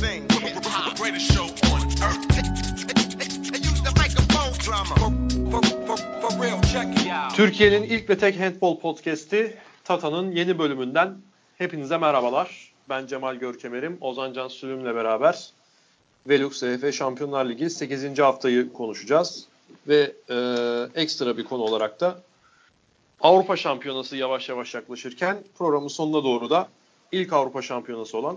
thing. Greatest show on earth. They use the microphone drama. For real, check it out. Türkiye'nin ilk ve tek handbol podcast'i Tata'nın yeni bölümünden hepinize merhabalar. Ben Cemal Görkemerim, Ozan Can Sülüm'le beraber Velux EHF Şampiyonlar Ligi 8. haftayı konuşacağız. Ve ekstra bir konu olarak da Avrupa Şampiyonası yavaş yavaş yaklaşırken programın sonuna doğru da ilk Avrupa Şampiyonası olan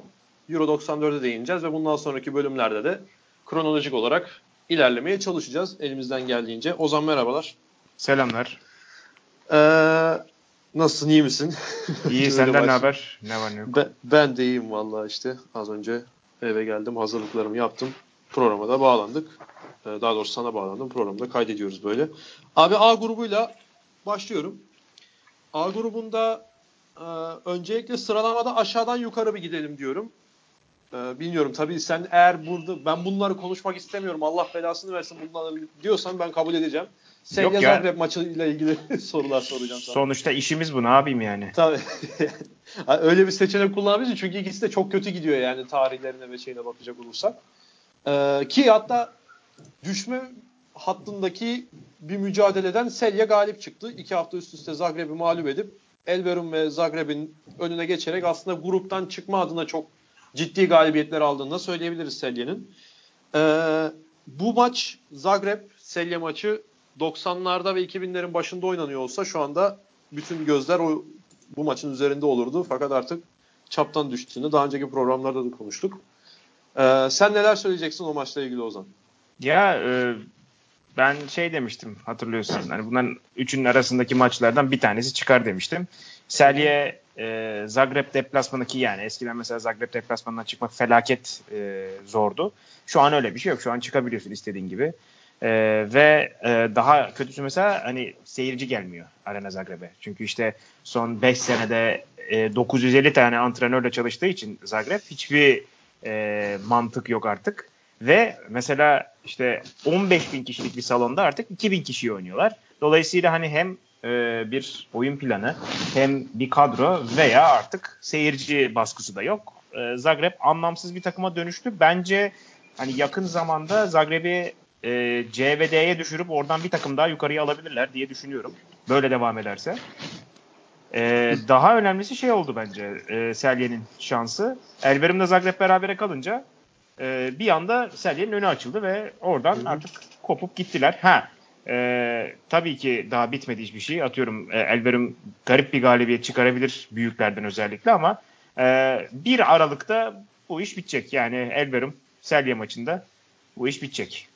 Euro 94'e değineceğiz ve bundan sonraki bölümlerde de kronolojik olarak ilerlemeye çalışacağız elimizden geldiğince. Ozan merhabalar. Selamlar. Nasılsın, iyi misin? İyi, senden ne haber? Ne var ne yok? Ben de iyiyim vallahi, işte az önce eve geldim, hazırlıklarımı yaptım. Programa da bağlandık. Daha doğrusu sana bağlandım. Programda kaydediyoruz böyle. Abi, A grubuyla başlıyorum. A grubunda öncelikle sıralamada aşağıdan yukarı bir gidelim diyorum. Bilmiyorum tabii, sen eğer burada ben bunları konuşmak istemiyorum, Allah belasını versin bunları diyorsan ben kabul edeceğim. Selye Zagreb maçıyla ilgili sorular soracağım sana. Sonuçta işimiz bu, ne yapayım yani. Tabii. Öyle bir seçenek kullanabiliriz çünkü ikisi de çok kötü gidiyor yani, tarihlerine ve şeyine bakacak olursak. Ki hatta düşme hattındaki bir mücadeleden Selye galip çıktı. 2 hafta üst üste Zagreb'i mağlup edip Elverum ve Zagreb'in önüne geçerek aslında gruptan çıkma adına çok ciddi galibiyetler aldığını söyleyebiliriz Selye'nin. Bu maç, Zagreb-Selye maçı 90'larda ve 2000'lerin başında oynanıyor olsa şu anda bütün gözler bu maçın üzerinde olurdu. Fakat artık çaptan düştüğünü daha önceki programlarda da konuştuk. Sen neler söyleyeceksin o maçla ilgili Ozan? Ya ben şey demiştim, hatırlıyorsun. Hani bunların üçünün arasındaki maçlardan bir tanesi çıkar demiştim. Selye Zagreb deplasmanı, ki yani eskiden mesela Zagreb deplasmanından çıkmak felaket zordu. Şu an öyle bir şey yok. Şu an çıkabiliyorsun istediğin gibi. Ve daha kötüsü mesela hani seyirci gelmiyor Arena Zagreb'e. Çünkü işte son 5 senede 950 tane antrenörle çalıştığı için Zagreb hiçbir mantık yok artık. Ve mesela işte 15.000 kişilik bir salonda artık 2.000 kişiyi oynuyorlar. Dolayısıyla hani hem bir oyun planı hem bir kadro veya artık seyirci baskısı da yok. Zagreb anlamsız bir takıma dönüştü. Bence hani yakın zamanda Zagreb'i CVD'ye düşürüp oradan bir takım daha yukarıya alabilirler diye düşünüyorum. Böyle devam ederse. Daha önemlisi şey oldu bence, Selye'nin şansı. Elverum'da Zagreb berabere kalınca bir anda Selye'nin önü açıldı ve oradan artık kopup gittiler. Tabii ki daha bitmedi hiçbir şey. Atıyorum Elverum garip bir galibiyet çıkarabilir büyüklerden özellikle, ama 1 Aralık'ta bu iş bitecek. Yani Elverum Selye maçında bu iş bitecek.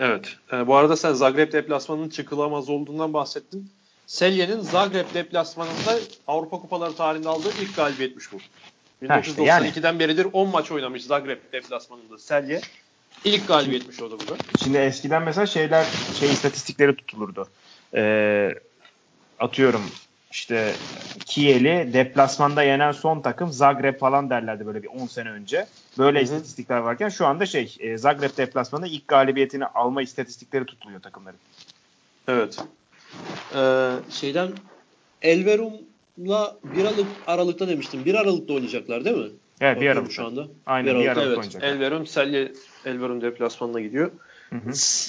Evet. Bu arada sen Zagreb deplasmanının çıkılamaz olduğundan bahsettin. Selye'nin Zagreb deplasmanında Avrupa Kupaları tarihinde aldığı ilk galibiyetmiş bu. 1992'den yani beridir 10 maç oynamış Zagreb deplasmanında Selye. İlk galibiyetmiş o da burada. Şimdi eskiden mesela şey istatistikleri tutulurdu. Atıyorum işte Kiel'i deplasmanda yenen son takım Zagreb falan derlerdi böyle bir 10 sene önce. Böyle istatistikler varken şu anda Zagreb deplasmanda ilk galibiyetini alma istatistikleri tutuluyor takımların. Evet. Elverum'la 1 Aralık'ta demiştim. 1 Aralık'ta oynayacaklar değil mi? Evet, 1 Aralık'ta. Şu anda. Aynen, 1 Aralık'ta evet. Oynayacaklar. Elverum, Elverum deplasmanına gidiyor.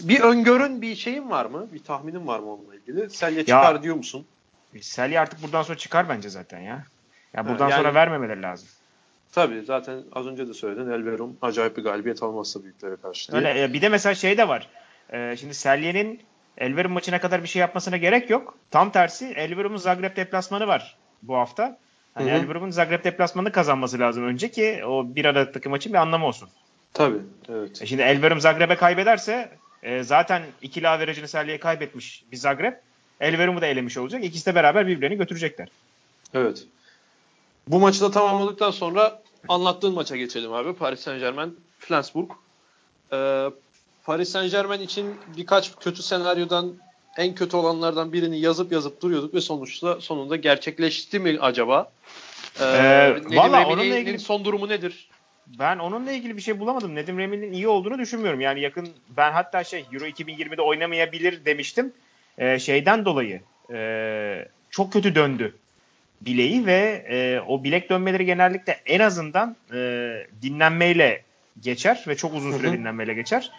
Bir öngörün, bir şeyin var mı? Bir tahminin var mı onunla ilgili? Selye çıkar diyor musun? Selye artık buradan sonra çıkar bence zaten ya. Ya buradan sonra vermemeleri lazım. Tabii, zaten az önce de söyledin. Elverum acayip bir galibiyet almazsa büyüklere karşı diye. Öyle, bir de mesela şey de var. Şimdi Selye'nin Elverum maçına kadar bir şey yapmasına gerek yok. Tam tersi, Elverum'un Zagreb deplasmanı var bu hafta. Yani Elverum'un Zagreb deplasmanını kazanması lazım önce ki o 1 Aralık'taki maçın bir anlamı olsun. Tabii, evet. Şimdi Elverum Zagreb'e kaybederse zaten ikili averajını Selye'ye kaybetmiş bir Zagreb. Elverum'u da elemiş olacak. İkisi de beraber birbirlerini götürecekler. Evet. Bu maçı da tamamladıktan sonra anlattığın maça geçelim abi. Paris Saint-Germain, Flensburg. Paris Saint-Germain için birkaç kötü senaryodan, en kötü olanlardan birini yazıp duruyorduk ve sonunda gerçekleşti mi acaba? Nedim Remili'nin son durumu nedir? Ben onunla ilgili bir şey bulamadım. Nedim Remili'nin iyi olduğunu düşünmüyorum. Yani ben hatta Euro 2020'de oynamayabilir demiştim. Şeyden dolayı çok kötü döndü bileği ve o bilek dönmeleri genellikle en azından dinlenmeyle geçer ve çok uzun süre dinlenmeyle geçer.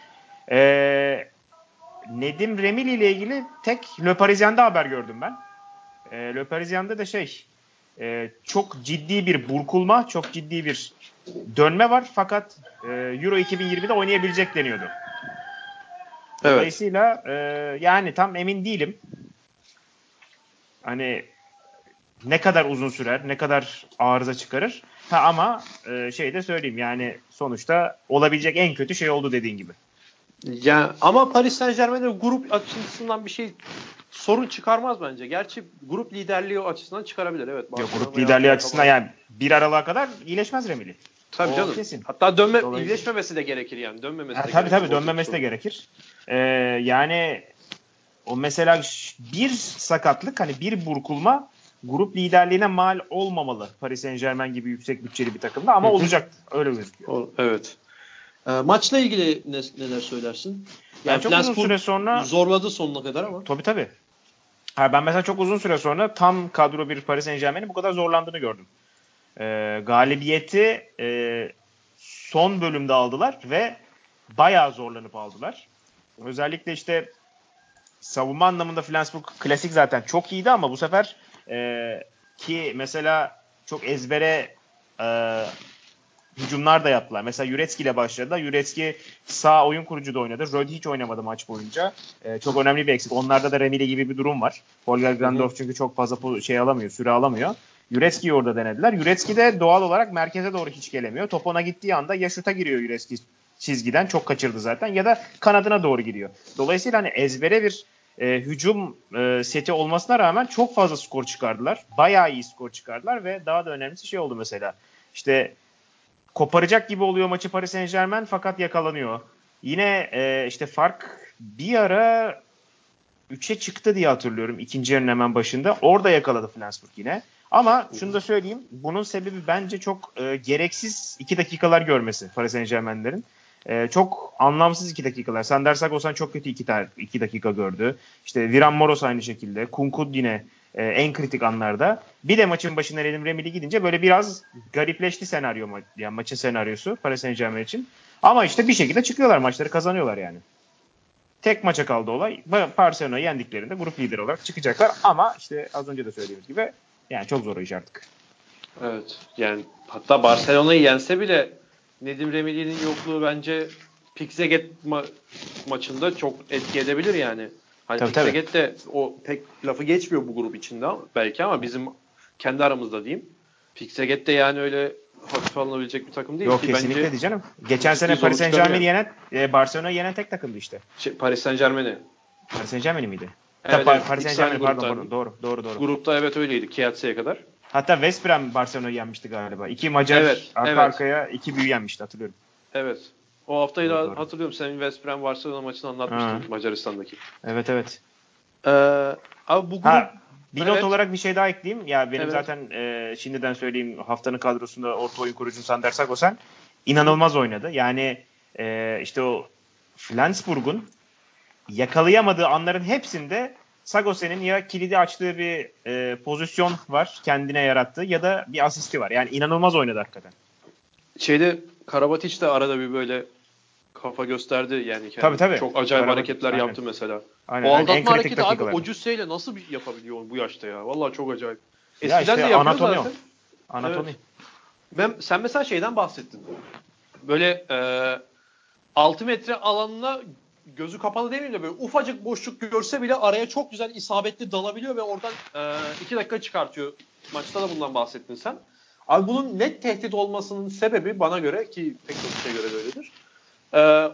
Nedim Remili ile ilgili tek Le Parisien'de haber gördüm ben. Le Parisien'de de çok ciddi bir burkulma, çok ciddi bir dönme var. Fakat Euro 2020'de oynayabilecek deniyordu. Evet. Dolayısıyla yani tam emin değilim. Hani ne kadar uzun sürer, ne kadar arıza çıkarır. Ama de söyleyeyim yani sonuçta olabilecek en kötü şey oldu dediğin gibi. Ya, ama Paris Saint-Germain'de grup açısından bir şey sorun çıkarmaz bence. Gerçi grup liderliği açısından çıkarabilir. Evet. Ya, grup liderliği açısından yani bir aralığa kadar iyileşmez Remili. Tabii canım. Kesin. Hatta iyileşmemesi de gerekir yani. Dönmemesi de gerekir. Tabii dönmemesi de gerekir. Yani o mesela bir sakatlık, hani bir burkulma grup liderliğine mal olmamalı Paris Saint-Germain gibi yüksek bütçeli bir takımda, ama olacak. Öyle gözüküyor. Evet. Maçla ilgili neler söylersin? Yani çok Flensburg uzun süre sonra zorladı sonuna kadar ama. Tabii. Ha, ben mesela çok uzun süre sonra tam kadro bir Paris Saint-Germain'in bu kadar zorlandığını gördüm. Galibiyeti son bölümde aldılar ve bayağı zorlanıp aldılar. Özellikle savunma anlamında Flensburg klasik zaten çok iyiydi, ama bu sefer ki mesela çok ezbere hücumlar da yaptılar. Mesela Yuretski ile başladılar. Yuretski sağ oyun kurucu da oynadı. Röld hiç oynamadı maç boyunca. Çok önemli bir eksik. Onlarda da Remili gibi bir durum var. Holger Grandorf çünkü çok fazla alamıyor, süre alamıyor. Yuretski'yi orada denediler. Yuretski de doğal olarak merkeze doğru hiç gelemiyor. Top ona gittiği anda ya şuta giriyor Yuretski çizgiden, çok kaçırdı zaten, ya da kanadına doğru giriyor. Dolayısıyla hani ezbere bir hücum seti olmasına rağmen çok fazla skor çıkardılar. Bayağı iyi skor çıkardılar ve daha da önemlisi oldu mesela. Koparacak gibi oluyor maçı Paris Saint-Germain, fakat yakalanıyor. Yine fark bir ara 3'e çıktı diye hatırlıyorum ikinci yarının hemen başında. Orada yakaladı Flensburg yine. Ama şunu da söyleyeyim, bunun sebebi bence çok gereksiz 2 dakikalar görmesi Paris Saint-Germain'lerin. Çok anlamsız 2 dakikalar. Sander Sagosen çok kötü 2 dakika gördü. Viran Moros aynı şekilde. Kunkud yine en kritik anlarda. Bir de maçın başına Nedim Remili gidince böyle biraz garipleşti senaryo, yani maçın senaryosu Paris Saint-Germain için. Ama bir şekilde çıkıyorlar, maçları kazanıyorlar yani. Tek maça kaldı olay. Barcelona'yı yendiklerinde grup lideri olarak çıkacaklar, ama az önce de söylediğimiz gibi yani çok zor iş artık. Evet. Yani hatta Barcelona'yı yense bile Nedim Remili'nin yokluğu bence Pikselget maçında çok etki edebilir yani. Hani Pikselget de o pek lafı geçmiyor bu grup içinde belki, ama bizim kendi aramızda diyeyim. Pikselget de yani öyle hafif alınabilecek bir takım değil. Yok, ki kesinlikle bence, diyeceğim. Geçen sene Paris Saint-Germain'i yenen, Barcelona'yı yenen tek takımdı Paris Saint-Germain'i miydi? Evet, Paris Saint-Germain pardon. Doğru. Grupta evet öyleydi. Kielse'ye kadar. Hatta Veszprém Barcelona'yı yenmişti galiba. 2 Macar arkaya 2 büyü yenmişti, hatırlıyorum. Evet. O haftayı da hatırlıyorum. Senin Veszprém Barcelona maçını anlatmıştın Macaristan'daki. Evet. Abi bu grup bir not olarak bir şey daha ekleyeyim. Ya benim zaten şimdiden söyleyeyim, haftanın kadrosunda orta oyun kurucum Sander Sagosen inanılmaz oynadı. Yani o Flensburg'un yakalayamadığı anların hepsinde Sagosen'in ya kilidi açtığı bir pozisyon var, kendine yarattığı, ya da bir asisti var. Yani inanılmaz oynadı hakikaten. Karabatic de arada bir böyle kafa gösterdi yani. Tabii. Çok acayip hareketler yaptı mesela. Aynen. O aldatma hareketi abi o cüsseyle nasıl yapabiliyor bu yaşta ya? Vallahi çok acayip. Eskiden ya de yapıyor zaten. Anatomi. Evet. Sen mesela şeyden bahsettin. Böyle 6 metre alanına gözü kapalı demeyeyim de böyle ufacık boşluk görse bile araya çok güzel isabetli dalabiliyor ve oradan 2 dakika çıkartıyor. Maçta da bundan bahsettin sen. Abi bunun net tehdit olmasının sebebi bana göre, ki pek çok kişiye göre böyledir,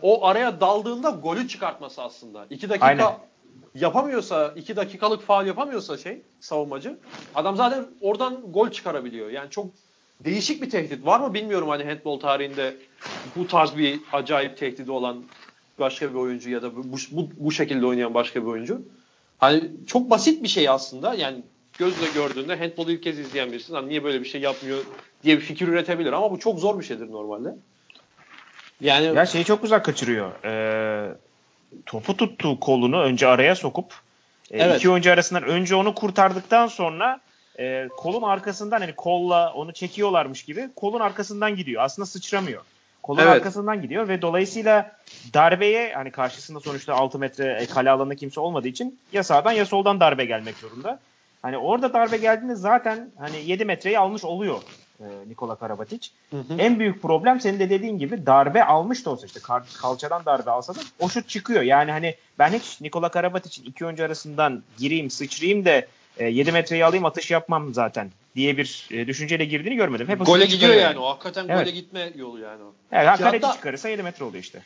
o araya daldığında golü çıkartması aslında. 2 dakika yapamıyorsa, 2 dakikalık faul yapamıyorsa savunmacı, adam zaten oradan gol çıkarabiliyor. Yani çok değişik bir tehdit. Var mı bilmiyorum hani handball tarihinde bu tarz bir acayip tehdidi olan başka bir oyuncu ya da bu şekilde oynayan başka bir oyuncu. Hani çok basit bir şey aslında. Yani gözle gördüğünde handball'u ilk kez izleyen birisi hani niye böyle bir şey yapmıyor diye bir fikir üretebilir, ama bu çok zor bir şeydir normalde. Yani ya çok güzel kaçırıyor. Topu tuttuğu kolunu önce araya sokup iki oyuncu arasından önce onu kurtardıktan sonra kolun arkasından, hani kolla onu çekiyorlarmış gibi kolun arkasından gidiyor. Aslında sıçramıyor. kolun arkasından gidiyor ve dolayısıyla darbeye, hani karşısında sonuçta 6 metre kale alanında kimse olmadığı için ya sağdan ya soldan darbe gelmek zorunda. Hani orada darbe geldiğinde zaten hani 7 metreyi almış oluyor Nikola Karabatic. Hı hı. En büyük problem senin de dediğin gibi, darbe almış da olsa, işte kalçadan darbe alsa da o şut çıkıyor. Yani hani ben hiç Nikola Karabatic'in iki oyuncu arasından gireyim, sıçrayayım da 7 metreyi alayım, atış yapmam zaten diye bir düşünceyle girdiğini görmedim. Hep gole gidiyor yani. O hakikaten gole gitme yolu yani o. Evet, kaleci çıkarırsa 7 metre oluyor işte.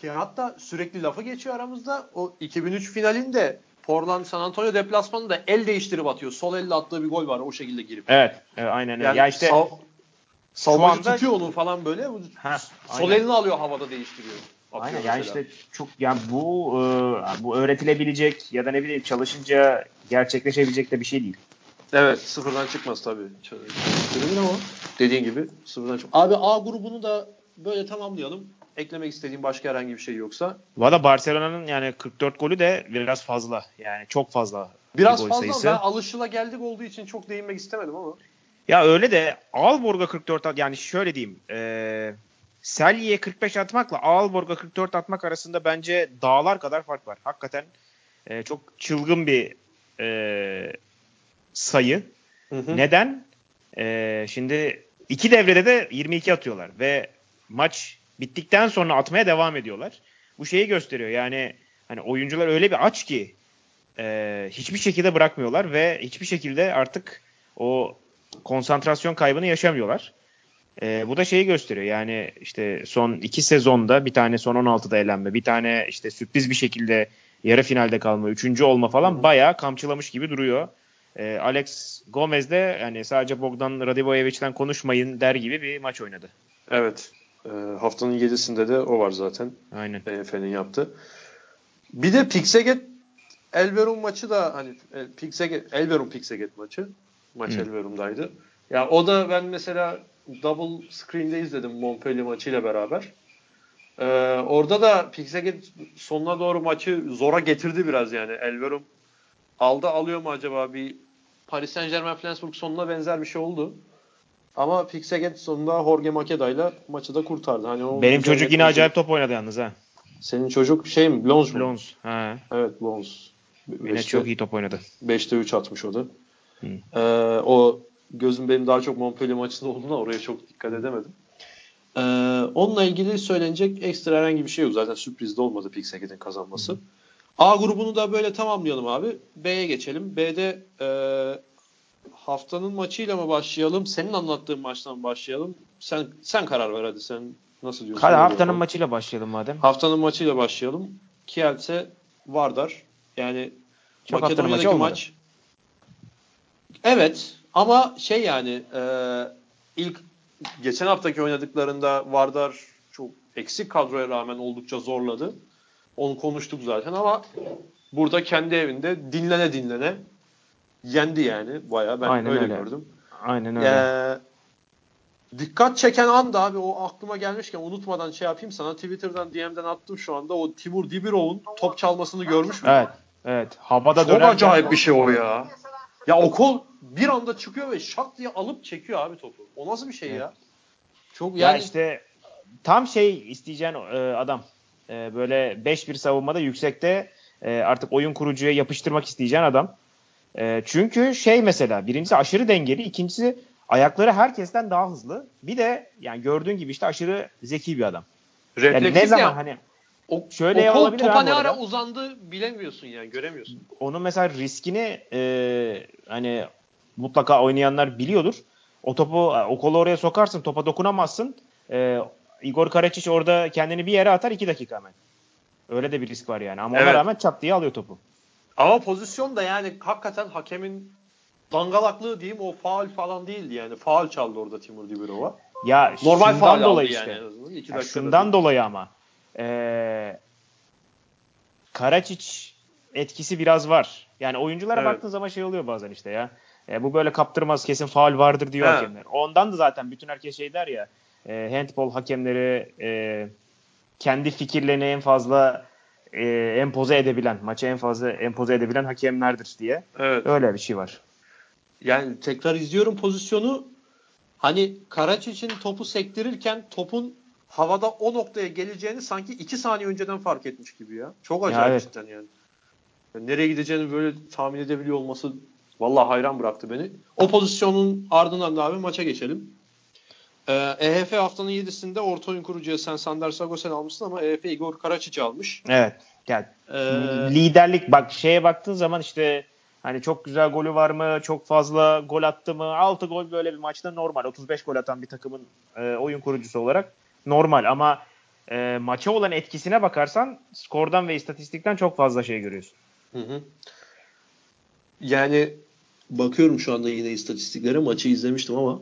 Ki hatta sürekli lafı geçiyor aramızda. O 2003 finalinde Portland San Antonio deplasmanında el değiştirip atıyor. Sol elle attığı bir gol var o şekilde girip. Evet, aynen öyle. Yani ya işte Salvacı tutuyor onu falan böyle. Sol elini alıyor, havada değiştiriyor. Aynen ya yani işte çok, yani bu öğretilebilecek ya da ne bileyim çalışınca gerçekleşebilecek de bir şey değil. Evet, sıfırdan çıkmaz tabii. Ama dediğin gibi sıfırdan çıkmaz. Abi A grubunu da böyle tamamlayalım. Eklemek istediğim başka herhangi bir şey yoksa. Valla Barcelona'nın yani 44 golü de biraz fazla. Yani çok fazla. Biraz bir gol fazla sayısı. Ben alışılageldik olduğu için çok değinmek istemedim ama. Ya öyle de Aalborg'a 44 at, yani şöyle diyeyim. Selye'ye 45 atmakla Aalborg'a 44 atmak arasında bence dağlar kadar fark var. Hakikaten çok çılgın bir sayı. Hı hı. Neden? Şimdi iki devrede de 22 atıyorlar ve maç bittikten sonra atmaya devam ediyorlar. Bu şeyi gösteriyor yani, hani oyuncular öyle bir aç ki hiçbir şekilde bırakmıyorlar ve hiçbir şekilde artık o konsantrasyon kaybını yaşamıyorlar. Bu da şeyi gösteriyor yani, işte son iki sezonda bir tane son 16'da elenme, bir tane işte sürpriz bir şekilde yarı finalde kalma, üçüncü olma falan bayağı kamçılamış gibi duruyor. Aleix Gómez de yani sadece Bogdan Radivojevic'den konuşmayın der gibi bir maç oynadı. Evet. Haftanın 7'sinde de o var zaten. Aynen. EF'nin yaptı. Bir de Pikselget Elverum maçı da, hani Elverum Pikselget maç Elverum'daydı. Ya o da ben mesela double screen'de izledim Montpellier maçıyla beraber. Orada da Pikselget sonuna doğru maçı zora getirdi biraz yani. Elverum alıyor mu acaba, bir Paris Saint-Germain Flensburg sonuna benzer bir şey oldu. Ama Pikselget sonunda Jorge Makeda'yla maçı da kurtardı. Hani o benim çocuk yine acayip top oynadı yalnız ha. Senin çocuk şey mi? Longs mu? Longs. Ha. Evet, Longs. Yine çok iyi top oynadı. 5'te 3 atmış o da. O gözüm benim daha çok Montpellier maçında olduğuna oraya çok dikkat edemedim. Onunla ilgili söylenecek ekstra herhangi bir şey yok. Zaten sürpriz de olmadı Pikselget'in kazanması. A grubunu da böyle tamamlayalım abi. B'ye geçelim. B'de haftanın maçıyla mı başlayalım? Senin anlattığın maçtan mı başlayalım? Sen karar ver hadi. Sen nasıl diyorsun? Haftanın maçıyla başlayalım madem. Haftanın maçıyla başlayalım. Kielse Vardar. Yani çok Makedonya'daki maç. Evet ama şey yani ilk geçen haftaki oynadıklarında Vardar çok eksik kadroya rağmen oldukça zorladı. Onu konuştuk zaten ama burada kendi evinde dinlene yendi yani. Bayağı ben öyle gördüm. Aynen öyle. Dikkat çeken anda abi, o aklıma gelmişken unutmadan şey yapayım sana. Twitter'dan DM'den attım şu anda. O Timur Dibirov'un top çalmasını görmüş mü? Evet. Havada dönerken. Çok acayip bir şey o ya. Ya o kol bir anda çıkıyor ve şak diye alıp çekiyor abi topu. O nasıl bir şey ya? Çok yani. Ya işte tam şey isteyeceğin adam. Böyle 5-1 savunmada yüksekte artık oyun kurucuya yapıştırmak isteyeceğin adam. Çünkü şey mesela birincisi aşırı dengeli, ikincisi ayakları herkesten daha hızlı. Bir de yani gördüğün gibi işte aşırı zeki bir adam. Yani ne zaman ya. Hani şöyle olabilir. Topa ne ara uzandı bilemiyorsun yani, göremiyorsun. Onun mesela riskini hani mutlaka oynayanlar biliyordur. O topu, o kolu oraya sokarsın, topa dokunamazsın. Igor Karačić orada kendini bir yere atar 2 dakika hemen. Öyle de bir risk var yani. Ama ona rağmen çat diye alıyor topu. Ama pozisyon da yani hakikaten hakemin dangalaklığı diyeyim, o faul falan değildi yani. Faul çaldı orada Timur Dibirov'a. Ya normal faul dolayı işte. Yani ya şundan dolayı ama. Karačić etkisi biraz var. Yani oyunculara baktığın zaman şey oluyor bazen işte ya. Bu böyle kaptırmaz, kesin faul vardır diyor hakemler. Ondan da zaten bütün herkes şey der ya. Handball hakemleri kendi fikirlerini en fazla empoze edebilen, maça en fazla empoze edebilen hakemlerdir diye. Evet. Öyle bir şey var. Yani tekrar izliyorum pozisyonu. Hani Karačić'in topu sektirirken topun havada o noktaya geleceğini sanki 2 saniye önceden fark etmiş gibi ya. Çok acayip yani, cidden yani. Yani nereye gideceğini böyle tahmin edebiliyor olması vallahi hayran bıraktı beni. O pozisyonun ardından da abi maça geçelim. EHF haftanın 7'sinde orta oyun kurucuya sen Sander Sagosen almışsın ama EHF Igor Karačić almış. Evet. Yani liderlik bak şeye baktığın zaman işte hani çok güzel golü var mı? Çok fazla gol attı mı? 6 gol böyle bir maçta normal. 35 gol atan bir takımın oyun kurucusu olarak normal ama maça olan etkisine bakarsan skordan ve istatistikten çok fazla şey görüyorsun. Hı hı. Yani bakıyorum şu anda yine istatistiklere, maçı izlemiştim ama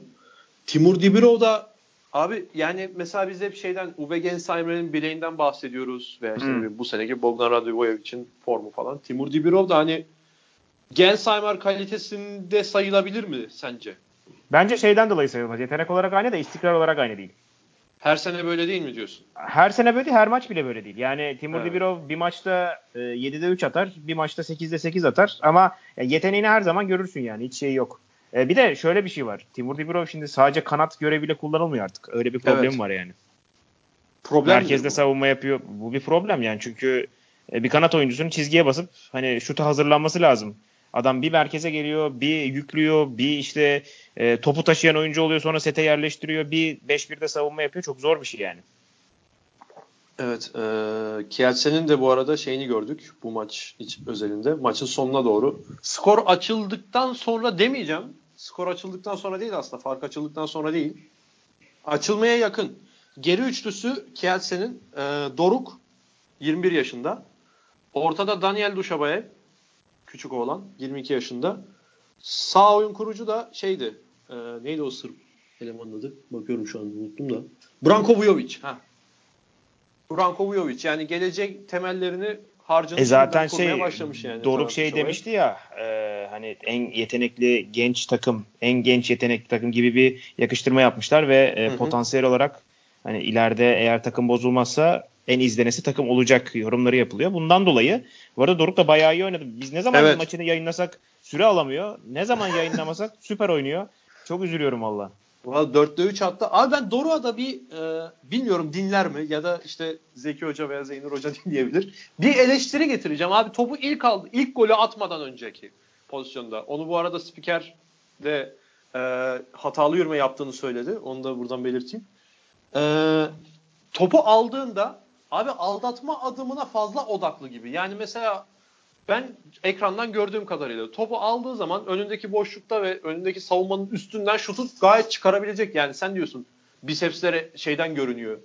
Timur Dibirov da abi yani mesela biz hep şeyden Uwe Gensheimer'in bileğinden bahsediyoruz ve işte bu seneki Bogdan Radojevic'in formu falan. Timur Dibirov da hani Gensheimer kalitesinde sayılabilir mi sence? Bence şeyden dolayı sayılmaz. Yetenek olarak aynı da istikrar olarak aynı değil. Her sene böyle değil mi diyorsun? Her sene böyle değil, her maç bile böyle değil. Yani Timur Dibirov bir maçta 7'de 3 atar, bir maçta 8'de 8 atar ama yeteneğini her zaman görürsün yani, hiç şey yok. Bir de şöyle bir şey var. Timur Dibirov şimdi sadece kanat göreviyle kullanılmıyor artık. Öyle bir problem var yani. Problem merkezde savunma yapıyor. Bu bir problem yani çünkü bir kanat oyuncusunun çizgiye basıp hani şuta hazırlanması lazım. Adam bir merkeze geliyor, bir yüklüyor, bir işte topu taşıyan oyuncu oluyor, sonra sete yerleştiriyor, bir 5-1'de savunma yapıyor. Çok zor bir şey yani. Evet, Kielse'nin de bu arada şeyini gördük bu maç özelinde. Maçın sonuna doğru. Skor açıldıktan sonra demeyeceğim. Skor açıldıktan sonra değil aslında. Fark açıldıktan sonra değil. Açılmaya yakın. Geri üçlüsü Kielse'nin Doruk 21 yaşında. Ortada Daniel Dushabayev küçük oğlan 22 yaşında. Sağ oyun kurucu da şeydi. Neydi o Sırp elemanın adı? Bakıyorum şu anda unuttum da. Branko Vujović. Ha. Branko Vujović yani gelecek temellerini harcını zaten kurmaya başlamış yani. Doruk demişti ya hani en yetenekli genç takım, en genç yetenekli takım gibi bir yakıştırma yapmışlar ve potansiyel olarak hani ileride eğer takım bozulmazsa en izlenesi takım olacak yorumları yapılıyor. Bundan dolayı bu arada Doruk da bayağı iyi oynadı. Biz ne zaman maçını yayınlasak süre alamıyor. Ne zaman yayınlamasak süper oynuyor. Çok üzülüyorum valla. Valla 4'te 3 attı. Abi ben Doruk'a da bir bilmiyorum dinler mi ya da işte Zeki Hoca veya Zeynur Hoca dinleyebilir. Bir eleştiri getireceğim. Abi topu ilk golü atmadan önceki pozisyonda. Onu bu arada spiker de hatalı yürüme yaptığını söyledi. Onu da buradan belirteyim. Topu aldığında abi aldatma adımına fazla odaklı gibi. Yani mesela ben ekrandan gördüğüm kadarıyla topu aldığı zaman önündeki boşlukta ve önündeki savunmanın üstünden şutu gayet çıkarabilecek. Yani sen diyorsun bisepsleri şeyden görünüyor,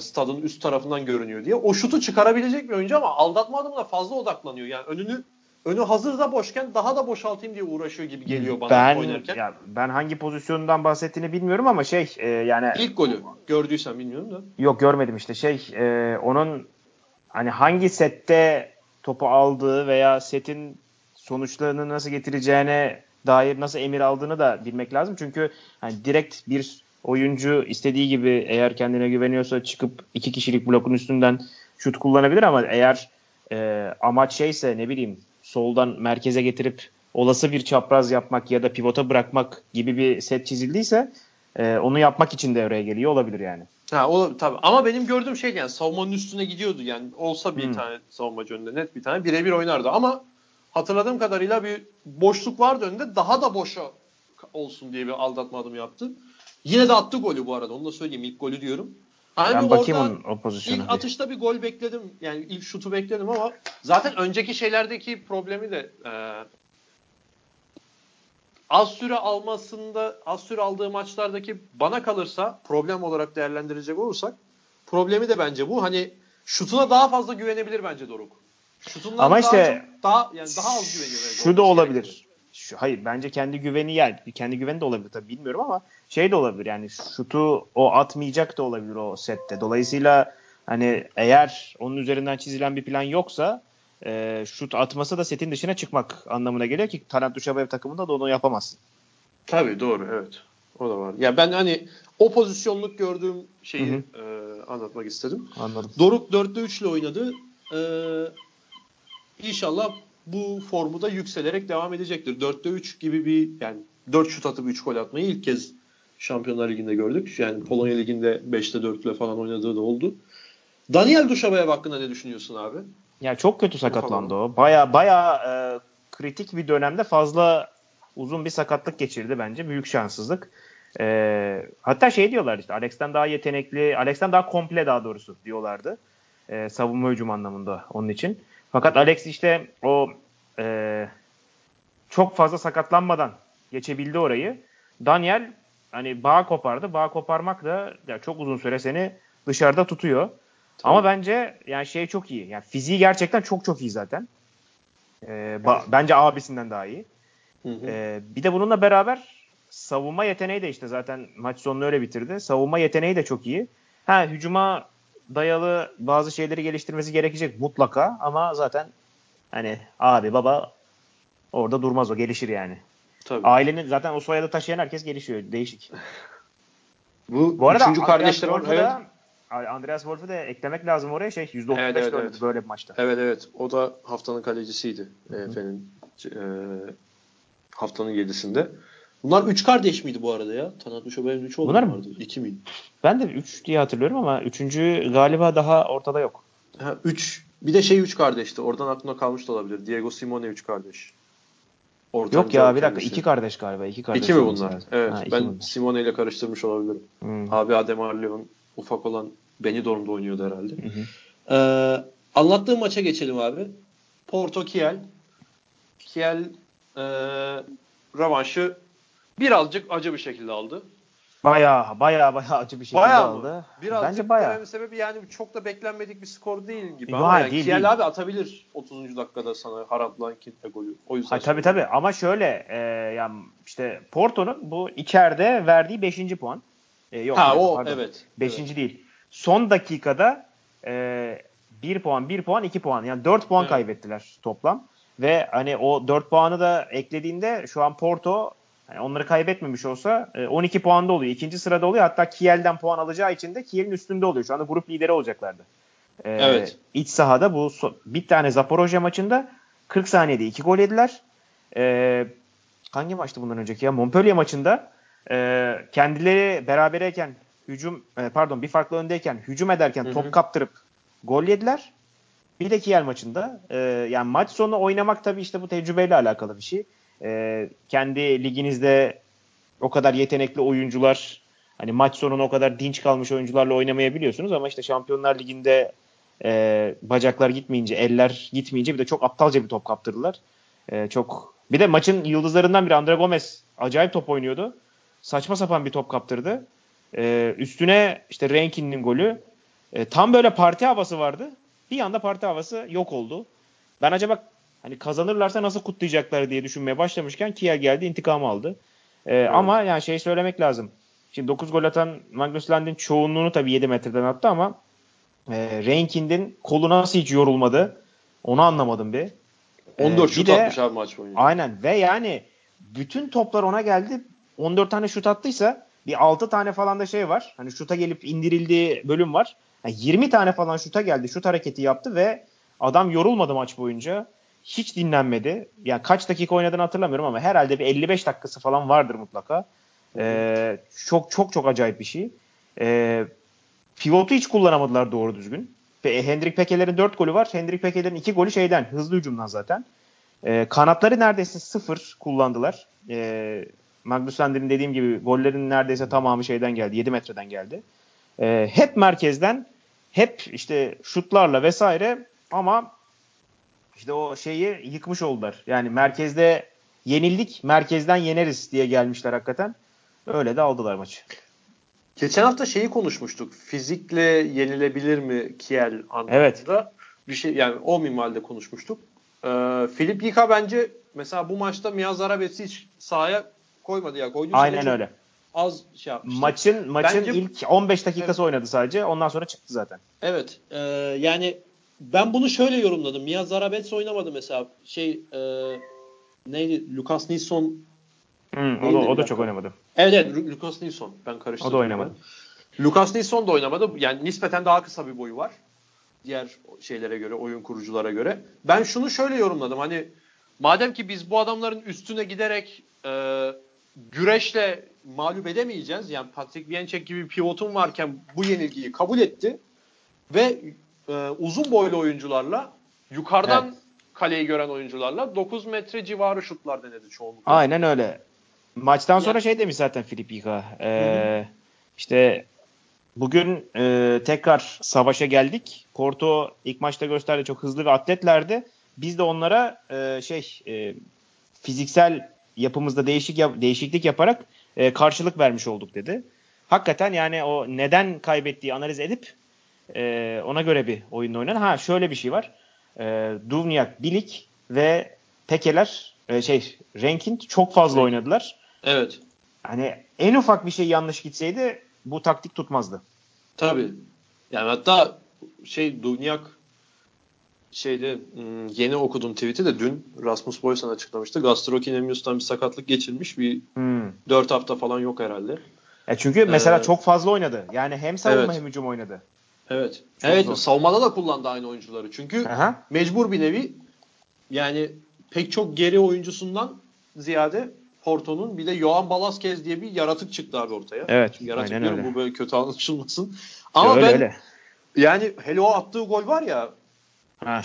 stadın üst tarafından görünüyor diye. O şutu çıkarabilecek bir oyuncu ama aldatma adımına fazla odaklanıyor. Yani önü hazır da boşken daha da boşaltayım diye uğraşıyor gibi geliyor bana oynarken. Ben hangi pozisyondan bahsettiğini bilmiyorum ama yani... ilk golü gördüysen bilmiyorum da. Yok görmedim işte onun hani hangi sette topu aldığı veya setin sonuçlarını nasıl getireceğine dair nasıl emir aldığını da bilmek lazım. Çünkü hani direkt bir oyuncu istediği gibi eğer kendine güveniyorsa çıkıp 2 kişilik blokun üstünden şut kullanabilir ama eğer amaç ne bileyim soldan merkeze getirip olası bir çapraz yapmak ya da pivota bırakmak gibi bir set çizildiyse onu yapmak için devreye geliyor olabilir yani. Ha olabilir tabii. Ama benim gördüğüm yani savunmanın üstüne gidiyordu yani. Olsa bir tane savunmacı önünde net bir tane birebir oynardı ama hatırladığım kadarıyla bir boşluk vardı önünde. Daha da boşa olsun diye bir aldatma adımı yaptı. Yine de attı golü bu arada. Onu da söyleyeyim. İlk golü diyorum. Aynı ben bakayım o pozisyona. İlk atışta bir gol bekledim. Yani ilk şutu bekledim ama zaten önceki şeylerdeki problemi de az süre aldığı maçlardaki bana kalırsa problem olarak değerlendirecek olursak problemi de bence bu. Hani şutuna daha fazla güvenebilir bence Doruk. Şutundan ama daha az güveniyor. Şu da olabilir. Hayır bence kendi güveni kendi güveni de olabilir tabii bilmiyorum ama de olabilir yani şutu o atmayacak da olabilir o sette. Dolayısıyla hani eğer onun üzerinden çizilen bir plan yoksa şut atması da setin dışına çıkmak anlamına geliyor ki Talant Dushabayev takımında da onu yapamazsın. Tabii doğru evet. O da var. Ya ben hani o pozisyonluk gördüğüm şeyi anlatmak istedim. Anladım. Doruk 4'te 3 ile oynadı. İnşallah bu formu da yükselerek devam edecektir. 4'te 3 gibi bir yani 4 şut atıp 3 gol atmayı ilk kez Şampiyonlar Ligi'nde gördük. Yani Polonya Ligi'nde 5'te 4'le falan oynadığı da oldu. Daniel Dushabayev hakkında ne düşünüyorsun abi? Ya çok kötü sakatlandı o. Baya kritik bir dönemde fazla uzun bir sakatlık geçirdi bence. Büyük şanssızlık. Hatta şey diyorlar işte Alex'ten daha yetenekli, Alex'ten daha komple daha doğrusu diyorlardı. Savunma hücum anlamında onun için. Fakat Aleix işte o çok fazla sakatlanmadan geçebildi orayı. Daniel hani bağ kopardı. Bağ koparmak da yani çok uzun süre seni dışarıda tutuyor. Tabii. Ama bence yani şey çok iyi. Yani fiziği gerçekten çok iyi zaten. Bence abisinden daha iyi. Hı. Bir de bununla beraber savunma yeteneği de işte zaten maç sonunu öyle bitirdi. Savunma yeteneği de çok iyi. Hücuma dayalı bazı şeyleri geliştirmesi gerekecek mutlaka ama zaten hani abi baba orada durmaz o, gelişir yani. Tabii. Ailenin zaten o soyadı taşıyan herkes gelişiyor. Değişik. Bu arada üçüncü kardeşler orada. Andreas Wolf'u da eklemek lazım oraya. %35 evet. Böyle bir maçta. Evet. O da haftanın kalecisiydi. Efendim, haftanın 7'sinde. Bunlar 3 kardeş miydi bu arada ya? Tanat Uşabay'ın 3 oldu. Bunlar mı? 2 miydi? Ben de 3 diye hatırlıyorum ama 3. galiba daha ortada yok. 3. Bir de 3 kardeşti. Oradan aklımda kalmış da olabilir. Diego Simone 3 kardeş. Oradan yok ya bir dakika. 2 kardeş galiba. 2 kardeş. 2 mi bunlar? Lazım. Evet. Ben Simone ile karıştırmış olabilirim. Abi Adem Arleon ufak olan Benidorm'da oynuyordu herhalde. Anlattığım maça geçelim abi. Porto Kiel. Kiel rövanşı birazcık acı bir şekilde aldı. Bayağı acı bir şekilde aldı. Birazcık bence bayağı. Sebebi yani çok da beklenmedik bir skor değil gibi. Ama yani değil, Kiel değil. Abi atabilir 30. dakikada sana Harald kitle golü. O yüzden. Tabii ama şöyle yani işte Porto'nun bu içeride verdiği 5. puan. Evet. 5. Evet. Değil. Son dakikada 1 puan, 2 puan yani 4 puan kaybettiler toplam. Ve hani o 4 puanı da eklediğinde şu an Porto yani onları kaybetmemiş olsa 12 puanda oluyor. 2. sırada oluyor. Hatta Kiel'den puan alacağı için de Kiel'in üstünde oluyor. Şu anda grup lideri olacaklardı. Evet. İç sahada bu bir tane Zaporoja maçında 40 saniyede 2 gol yediler. Hangi maçtı bundan önceki ya? Montpellier maçında kendileri berabereyken bir farklı öndeyken hücum ederken top kaptırıp gol yediler. Bir de Kiel maçında yani maç sonu oynamak tabii işte bu tecrübeyle alakalı bir şey. Kendi liginizde o kadar yetenekli oyuncular hani maç sonuna o kadar dinç kalmış oyuncularla oynamayabiliyorsunuz ama işte Şampiyonlar Ligi'nde bacaklar gitmeyince, eller gitmeyince bir de çok aptalca bir top kaptırdılar. Bir de maçın yıldızlarından biri Sander Sagosen acayip top oynuyordu. Saçma sapan bir top kaptırdı. Üstüne işte Rankin'in golü. Tam böyle parti havası vardı. Bir anda parti havası yok oldu. Ben acaba hani kazanırlarsa nasıl kutlayacaklar diye düşünmeye başlamışken Kiel geldi, intikamı aldı. Evet. Ama yani söylemek lazım. Şimdi 9 gol atan Magnus Land'in çoğunluğunu tabii 7 metreden attı ama Rankin'in kolu nasıl hiç yorulmadı? Onu anlamadım bir. 14 şut atmış abi maç boyunca. Aynen ve yani bütün toplar ona geldi. 14 tane şut attıysa bir 6 tane falan da var. Hani şuta gelip indirildiği bölüm var. Yani 20 tane falan şuta geldi. Şut hareketi yaptı ve adam yorulmadı maç boyunca. Hiç dinlenmedi. Yani kaç dakika oynadığını hatırlamıyorum ama herhalde bir 55 dakikası falan vardır mutlaka. Çok acayip bir şey. Pivotu hiç kullanamadılar doğru düzgün. Hendrik Pekeler'in 4 golü var. Hendrik Pekeler'in 2 golü hızlı hücumdan zaten. Kanatları neredeyse 0 kullandılar. Magnus Landin'in dediğim gibi gollerin neredeyse tamamı geldi. 7 metreden geldi. Hep merkezden, hep işte şutlarla vesaire ama işte o yıkmış oldular. Yani merkezde yenildik, merkezden yeneriz diye gelmişler hakikaten. Öyle de aldılar maçı. Geçen hafta konuşmuştuk. Fizikle yenilebilir mi Kiel anlamında? Evet. Bir yani o minvalde konuşmuştuk. Filip Jícha bence mesela bu maçta Miazarabet'i hiç sahaya koymadı ya. Aynen öyle. Az yapmıştı. Maçın ilk 15 dakikası oynadı sadece. Ondan sonra çıktı zaten. Evet. Yani ben bunu şöyle yorumladım. Miazarabets oynamadı mesela. Neydi? Lukas Nilsson. O da çok oynamadı. Evet. Lukas Nilsson. Ben karıştırdım. O da oynamadı. Lukas Nilsson da oynamadı. Yani nispeten daha kısa bir boyu var. Diğer şeylere göre, oyun kuruculara göre. Ben şunu şöyle yorumladım. Hani madem ki biz bu adamların üstüne giderek güreşle mağlup edemeyeceğiz. Yani Patrick Viencek gibi bir pivotun varken bu yenilgiyi kabul etti ve uzun boylu oyuncularla yukarıdan kaleyi gören oyuncularla 9 metre civarı şutlar denedi çoğunlukla. Aynen öyle. Maçtan sonra şey demiş zaten Filip Jícha. İşte bugün tekrar savaşa geldik. Porto ilk maçta gösterdi, çok hızlı ve atletlerdi. Biz de onlara fiziksel yapımızda değişiklik yaparak karşılık vermiş olduk dedi. Hakikaten yani o neden kaybettiği analiz edip ona göre bir oyunda oynan. Ha şöyle bir şey var. Duvnjak, Bilic ve Pekeler Rankin çok fazla oynadılar. Evet. Hani en ufak bir şey yanlış gitseydi bu taktik tutmazdı. Tabii. Yani hatta Duvnjak yeni okudum tweet'i de dün Rasmus Boysan açıklamıştı. Gastrocnemius'tan bir sakatlık geçirmiş. Bir 4 hafta falan yok herhalde. Çünkü mesela çok fazla oynadı. Yani hem savunma hem hücum oynadı. Evet. Çok zor. Savunmada da kullandı aynı oyuncuları. Çünkü mecbur bir nevi yani pek çok geri oyuncusundan ziyade Porto'nun bir de Johan Balaskez diye bir yaratık çıktı abi ortaya. Evet. Yaratık diyorum, bu böyle kötü anlaşılmasın. Ama yani hele o attığı gol var ya,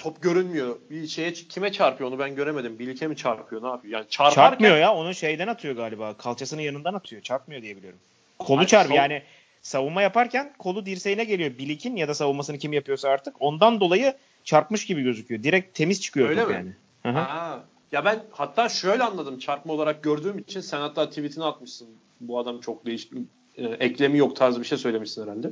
top görünmüyor. Bir kime çarpıyor onu ben göremedim. Bilic'e mi çarpıyor, ne yapıyor? Yani çarpmıyor ya, onu şeyden atıyor galiba. Kalçasının yanından atıyor. Çarpmıyor diye biliyorum. Kolu çarpıyor yani. Savunma yaparken kolu dirseğine geliyor Bilic'in ya da savunmasını kim yapıyorsa artık. Ondan dolayı çarpmış gibi gözüküyor. Direkt temiz çıkıyor. Öyle mi? Yani. Ya ben hatta şöyle anladım, çarpma olarak gördüğüm için. Sen hatta tweetini atmışsın. Bu adam çok değişik, eklemi yok tarzı bir şey söylemişsin herhalde.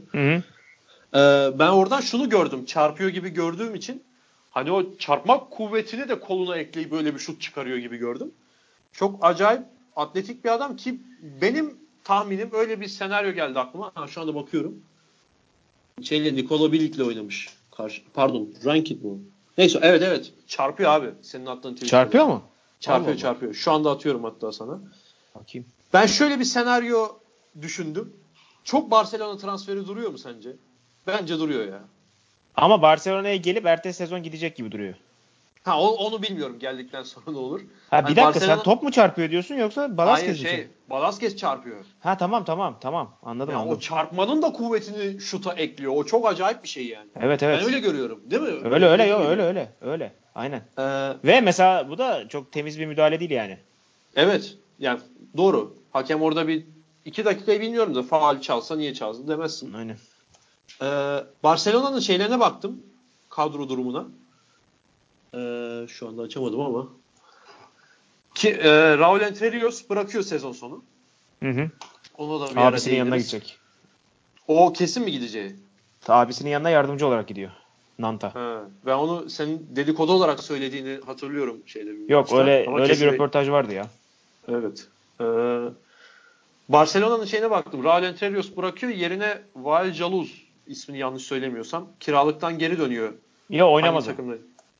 Ben oradan şunu gördüm. Çarpıyor gibi gördüğüm için hani o çarpma kuvvetini de koluna ekleyip böyle bir şut çıkarıyor gibi gördüm. Çok acayip atletik bir adam ki benim tahminim öyle bir senaryo geldi aklıma. Şu anda bakıyorum. Nikola Bilic'le oynamış. Rankin bu. Neyse evet. Çarpıyor abi. Senin attığın tweet'i. Çarpıyor mu? Çarpıyor. Şu anda atıyorum hatta sana. Bakayım. Ben şöyle bir senaryo düşündüm. Çok Barcelona transferi duruyor mu sence? Bence duruyor ya. Ama Barcelona'ya gelip ertesi sezon gidecek gibi duruyor. Onu bilmiyorum, geldikten sonra ne olur. Bir dakika, sen top mu çarpıyor diyorsun yoksa Balaskez mi? Hayır Balaskez çarpıyor. Tamam anladım. O çarpmanın da kuvvetini şuta ekliyor. O çok acayip bir şey yani. Evet. Ben öyle görüyorum değil mi? Öyle. Aynen. Ve mesela bu da çok temiz bir müdahale değil yani. Evet yani doğru. Hakem orada bir 2 dakikayı bilmiyorum da faul çalsa niye çalsın demezsin. Aynen. Barcelona'nın şeylerine baktım, kadro durumuna. Şu anda açamadım ama ki Raul Entrerios bırakıyor sezon sonu. Onu da bir abisinin yanına gidecek. O kesin mi gideceği? Abisinin yanına yardımcı olarak gidiyor. Nanta. Ben onu senin dedikodu olarak söylediğini hatırlıyorum Yok maçta. öyle bir röportaj vardı ya. Evet. Barcelona'nın baktım. Raul Entrerios bırakıyor, yerine Wael Jallouz, ismini yanlış söylemiyorsam, kiralıktan geri dönüyor. Ya oynamadı.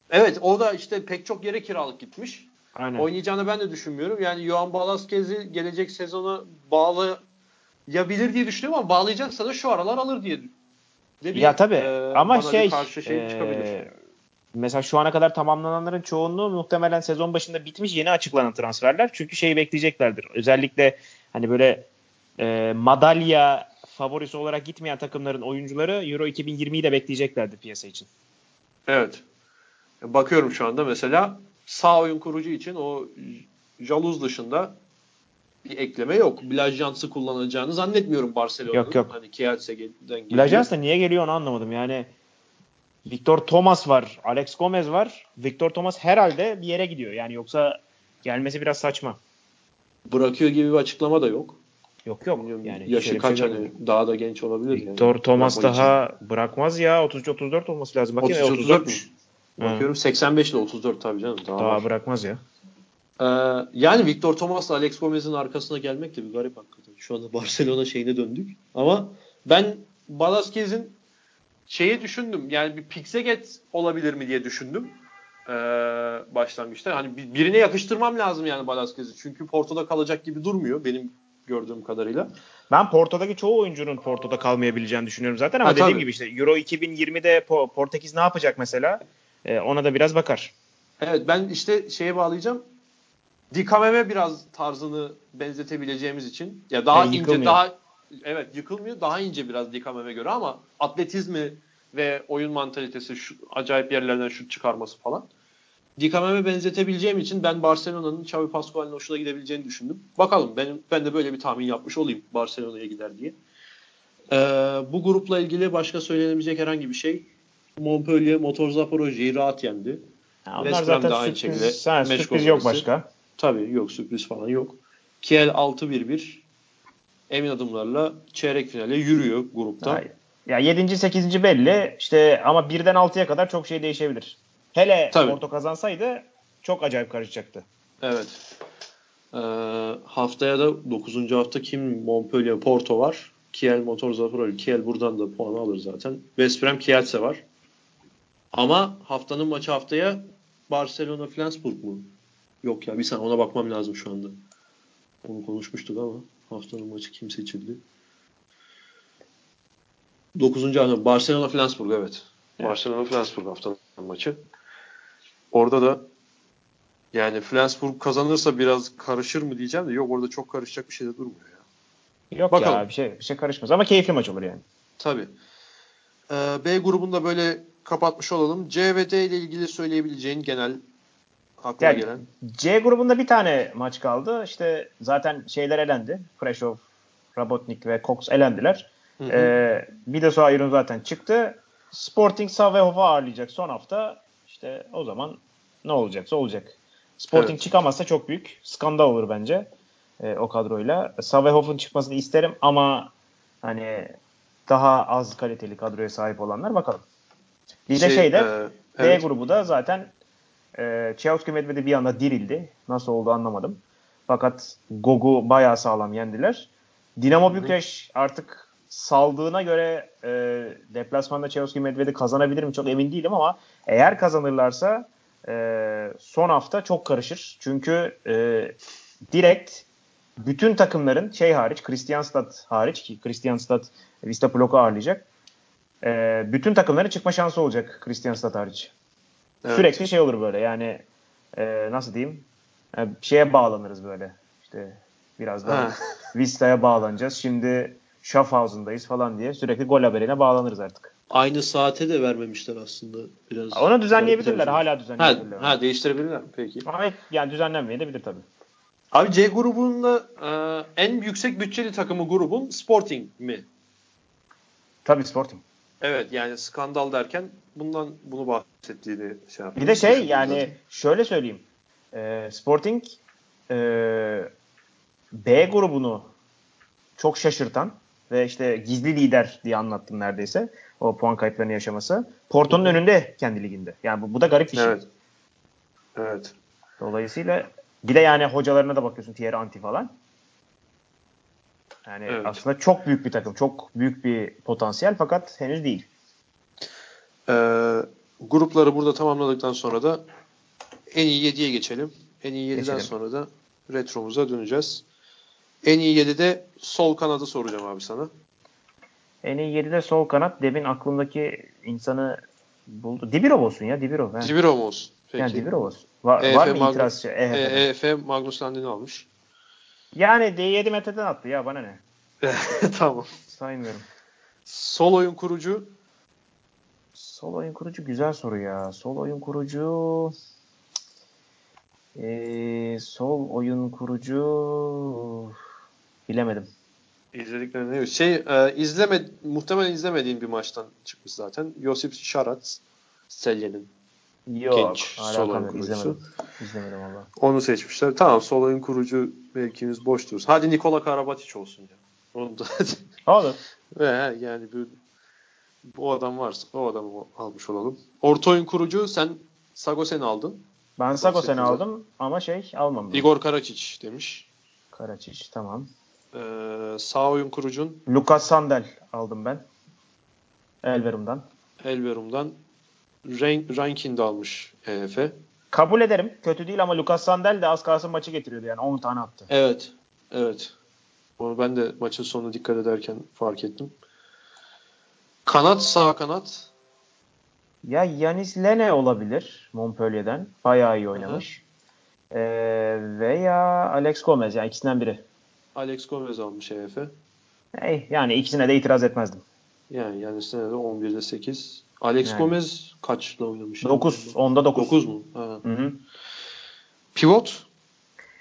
Evet, o da pek çok yere kiralık gitmiş. Aynen. Oynayacağını ben de düşünmüyorum. Yani Johan Balaskes'i gelecek sezona bağlayabilir diye düşünüyorum ama bağlayacaksa da şu aralar alır diye. Tabii ama çıkabilir. Mesela şu ana kadar tamamlananların çoğunluğu muhtemelen sezon başında bitmiş, yeni açıklanan transferler. Çünkü bekleyeceklerdir. Özellikle hani böyle madalya favorisi olarak gitmeyen takımların oyuncuları Euro 2020'yi de bekleyeceklerdi piyasa için. Evet. Bakıyorum şu anda mesela sağ oyun kurucu için o Jallouz dışında bir ekleme yok. Blajjans'ı kullanacağını zannetmiyorum Barcelona'nın. Yok. Hani Kielse'den geliyor. Blajjans da niye geliyor onu anlamadım. Yani Victor Thomas var, Aleix Gómez var. Victor Thomas herhalde bir yere gidiyor. Yani yoksa gelmesi biraz saçma. Bırakıyor gibi bir açıklama da yok. Yok. Yani yaşı kaç daha da genç olabilir. Victor Thomas daha için bırakmaz ya. 33-34 olması lazım. 33-34 mü? Bakıyorum 85 ile 34 tabii canım. Daha bırakmaz ya. Yani Victor Thomas'la Aleix Gómez'in arkasına gelmek de bir garip hakikaten. Şu anda Barcelona döndük. Ama ben Balaskes'in düşündüm. Yani bir Pikselget olabilir mi diye düşündüm. Başlangıçta. Hani birine yakıştırmam lazım yani Balaskes'i. Çünkü Porto'da kalacak gibi durmuyor benim gördüğüm kadarıyla. Ben Porto'daki çoğu oyuncunun Porto'da kalmayabileceğini düşünüyorum zaten ama dediğim gibi Euro 2020'de Portekiz ne yapacak mesela? Ona da biraz bakar. Evet ben bağlayacağım. Dikameme biraz tarzını benzetebileceğimiz için ya daha yani ince yıkılmıyor. Evet yıkılmıyor. Daha ince biraz Dikameme göre ama atletizmi ve oyun mantalitesi şu, acayip yerlerden şut çıkarması falan. Dikameme benzetebileceğim için ben Barcelona'nın Xavi Pascual'in hoşuna gidebileceğini düşündüm. Bakalım ben de böyle bir tahmin yapmış olayım Barcelona'ya gider diye. Bu grupla ilgili başka söylenebilecek herhangi bir şey. Montpellier, Motor Zaporoja'yı rahat yendi. Veszprém de aynı şekilde. Sürpriz yok başka. Tabii yok, sürpriz falan yok. Kiel 6-1-1 emin adımlarla çeyrek finale yürüyor grupta. Hayır. Ya 7. 8. belli işte ama 1'den 6'ya kadar çok şey değişebilir. Hele tabii. Porto kazansaydı çok acayip karışacaktı. Evet. Haftaya da 9. hafta kim? Montpellier, Porto var. Kiel, Motor Zaporoja. Kiel buradan da puanı alır zaten. Veszprém, Kielse var. Ama haftanın maçı haftaya Barcelona, Flensburg mu? Yok ya bir saniye ona bakmam lazım şu anda. Onu konuşmuştuk ama haftanın maçı kim seçildi? 9. hafta Barcelona, Flensburg evet. Barcelona, Flensburg haftanın maçı. Orada da yani Flensburg kazanırsa biraz karışır mı diyeceğim de yok orada çok karışacak bir şey de durmuyor ya. Yok bakalım. Ya bir şey karışmaz ama keyifli maç olur yani. Tabii. B grubunu da böyle kapatmış olalım. C ve D ile ilgili söyleyebileceğin genel aklına yani, gelen. C grubunda bir tane maç kaldı. İşte zaten şeyler elendi. Prešov, Rabotnik ve Cox elendiler. Bir de Soyuncu zaten çıktı. Sporting Sarajevo'yu ağırlayacak son hafta. İşte o zaman ne olacaksa olacak. Sporting çıkamazsa çok büyük skandal olur bence o kadroyla. Sarajevo'nun çıkmasını isterim ama hani daha az kaliteli kadroya sahip olanlar bakalım. Bir de D grubu da zaten Çaykovski Medved'e bir anda dirildi. Nasıl oldu anlamadım. Fakat Gogu bayağı sağlam yendiler. Dinamo Bükreş artık saldığına göre deplasmanda Çaykovski Medved'i kazanabilir mi çok emin değilim ama eğer kazanırlarsa son hafta çok karışır. Çünkü direkt bütün takımların hariç Kristianstad hariç ki Kristianstad Vista Plok'u ağırlayacak. Bütün takımların çıkma şansı olacak Kristianstad hariç. Evet. Sürekli olur böyle yani nasıl diyeyim şeye bağlanırız böyle işte biraz daha Vista'ya bağlanacağız şimdi Schaffhausen'dayız falan diye sürekli gol haberine bağlanırız artık. Aynı saate de vermemişler aslında biraz. Onu düzenleyebilirler hala düzenleyebilirler. Değiştirebilirler peki. Evet yani düzenlenmeyebilir tabii. Abi C grubunda en yüksek bütçeli takımı grubun Sporting mi? Tabii Sporting. Evet yani skandal derken bundan bunu bahsettiğini şey yaptım. Bir de yani şöyle söyleyeyim. Sporting B grubunu çok şaşırtan ve işte gizli lider diye anlattım neredeyse. O puan kayıplarını yaşaması. Porto'nun önünde kendi liginde. Yani bu da garip bir şey. Evet. Dolayısıyla bir de yani hocalarına da bakıyorsun Thierry Ant'i falan. Yani aslında çok büyük bir takım. Çok büyük bir potansiyel fakat henüz değil. Grupları burada tamamladıktan sonra da en iyi 7'ye geçelim. En iyi 7'den sonra da retromuza döneceğiz. En iyi 7'de sol kanadı soracağım abi sana. En iyi 7'de sol kanat demin aklımdaki insanı buldu. Dibirov olsun ya Dibirov. Yani. Dibirov olsun. Peki. Yani Dibirov olsun. Var mı itirazçı? EHF Magnus Landin'i almış. Yani D7 metreden attı ya bana ne? Tamam. Saymıyorum. Sol oyun kurucu güzel soru ya. Sol oyun kurucu bilemedim. İzlediklerine yok. Muhtemelen izlemediğim bir maçtan çıkmış zaten. Josip Šarac, Selye'nin genç sol oyun kurucusu. İzlemedim valla. Onu seçmişler. Tamam sol oyun kurucu mevkimiz boş dursun. Hadi Nikola Karabatic olsun ya. Onu da hadi. Yani bu adam varsa o adamı almış olalım. Orta oyun kurucu sen Sagosen'i aldın. Ben Sagosen'i aldım ama almadım. Igor Karačić demiş. Karačić tamam. Sağ oyun kurucun. Lucas Sandel aldım ben. Elverum'dan. Rankin de almış EF'e. Kabul ederim. Kötü değil ama Lucas Sandel de az kalsın maçı getiriyordu yani 10 tane attı. Evet. Onu ben de maçın sonuna dikkat ederken fark ettim. Sağ kanat. Ya Yanis Lene olabilir Montpellier'den. Bayağı iyi oynamış. veya Aleix Gómez, yani ikisinden biri. Aleix Gómez almış EHF'e. Yani ikisine de itiraz etmezdim. Yani senede 11'de 8. Aleix Gómez kaçla oynamış? 9. Onda 9. 9 mu? Hı-hı. Pivot?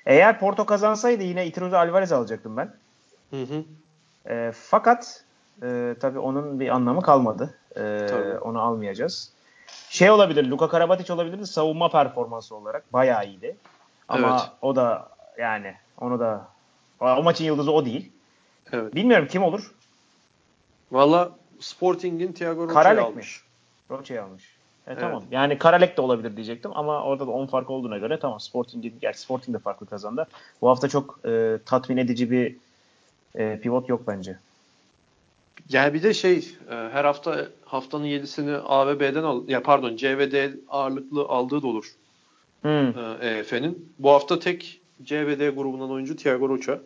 Eğer Porto kazansaydı yine Itruzo Alvarez alacaktım ben. Hı-hı. Fakat tabii onun bir anlamı kalmadı. Onu almayacağız. Olabilir, Luka Karabatic olabilirdi savunma performansı olarak. Bayağı iyiydi. Ama o da yani onu da o maçın yıldızı o değil. Evet. Bilmiyorum kim olur? Valla Sporting'in Thiago Roche'yi almış. Roche'yi almış. Tamam. Yani Karalek de olabilir diyecektim ama orada da 10 fark olduğuna göre tamam. Sporting de farklı kazandı. Bu hafta çok tatmin edici bir pivot yok bence. Yani bir de her hafta haftanın 7'sini A ve B'den C ve D ağırlıklı aldığı da olur. EF'nin. Bu hafta tek C ve D grubundan oyuncu Thiago Rocha.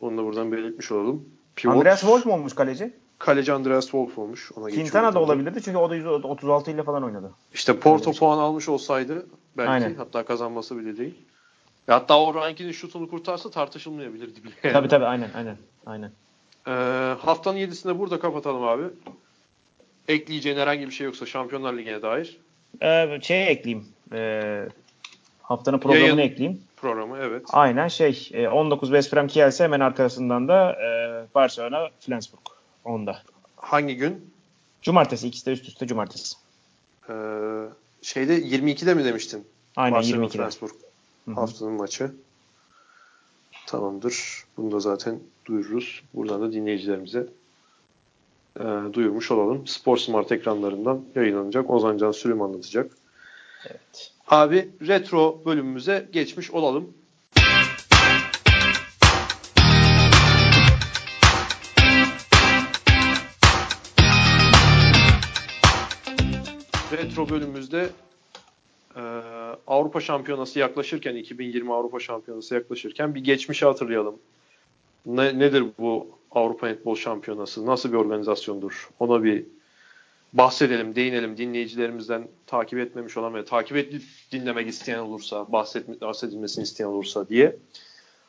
Onu da buradan belirtmiş olalım. Pivot. Andreas Wolf mu olmuş kaleci? Kaleci Andreas Wolf olmuş. Ona Quintana da olabilirdi çünkü o da 136 ile falan oynadı. İşte Porto puan almış olsaydı belki hatta kazanması bile değil. Hatta o rankinin şutunu kurtarsa tartışılmayabilirdi bile. Tabii aynen. Haftanın 7'sinde burada kapatalım abi. Ekleyeceğin herhangi bir şey yoksa Şampiyonlar Ligi'ne dair. Ekleyeyim. Haftanın programını ekleyeyim. Programı Aynen 19 Veszprém Kielse, hemen arkasından da Barcelona Flensburg onda. Hangi gün? Cumartesi, ikisi de üst üste cumartesi. 22'de mi demiştin? Aynen Barcelona 22'de. Flensburg haftanın maçı. Tamamdır. Bunu da zaten duyururuz. Buradan da dinleyicilerimize duyurmuş olalım. SportSmart ekranlarından yayınlanacak. Ozan Can Sülüm anlatacak. Evet. Abi retro bölümümüze geçmiş olalım. Retro bölümümüzde Avrupa Şampiyonası yaklaşırken 2020 Avrupa Şampiyonası yaklaşırken bir geçmişi hatırlayalım. Nedir bu Avrupa Netbol Şampiyonası? Nasıl bir organizasyondur? Ona bir bahsedelim, değinelim. Dinleyicilerimizden takip etmemiş olan ve takip edip dinlemek isteyen olursa, bahsedilmesini isteyen olursa diye.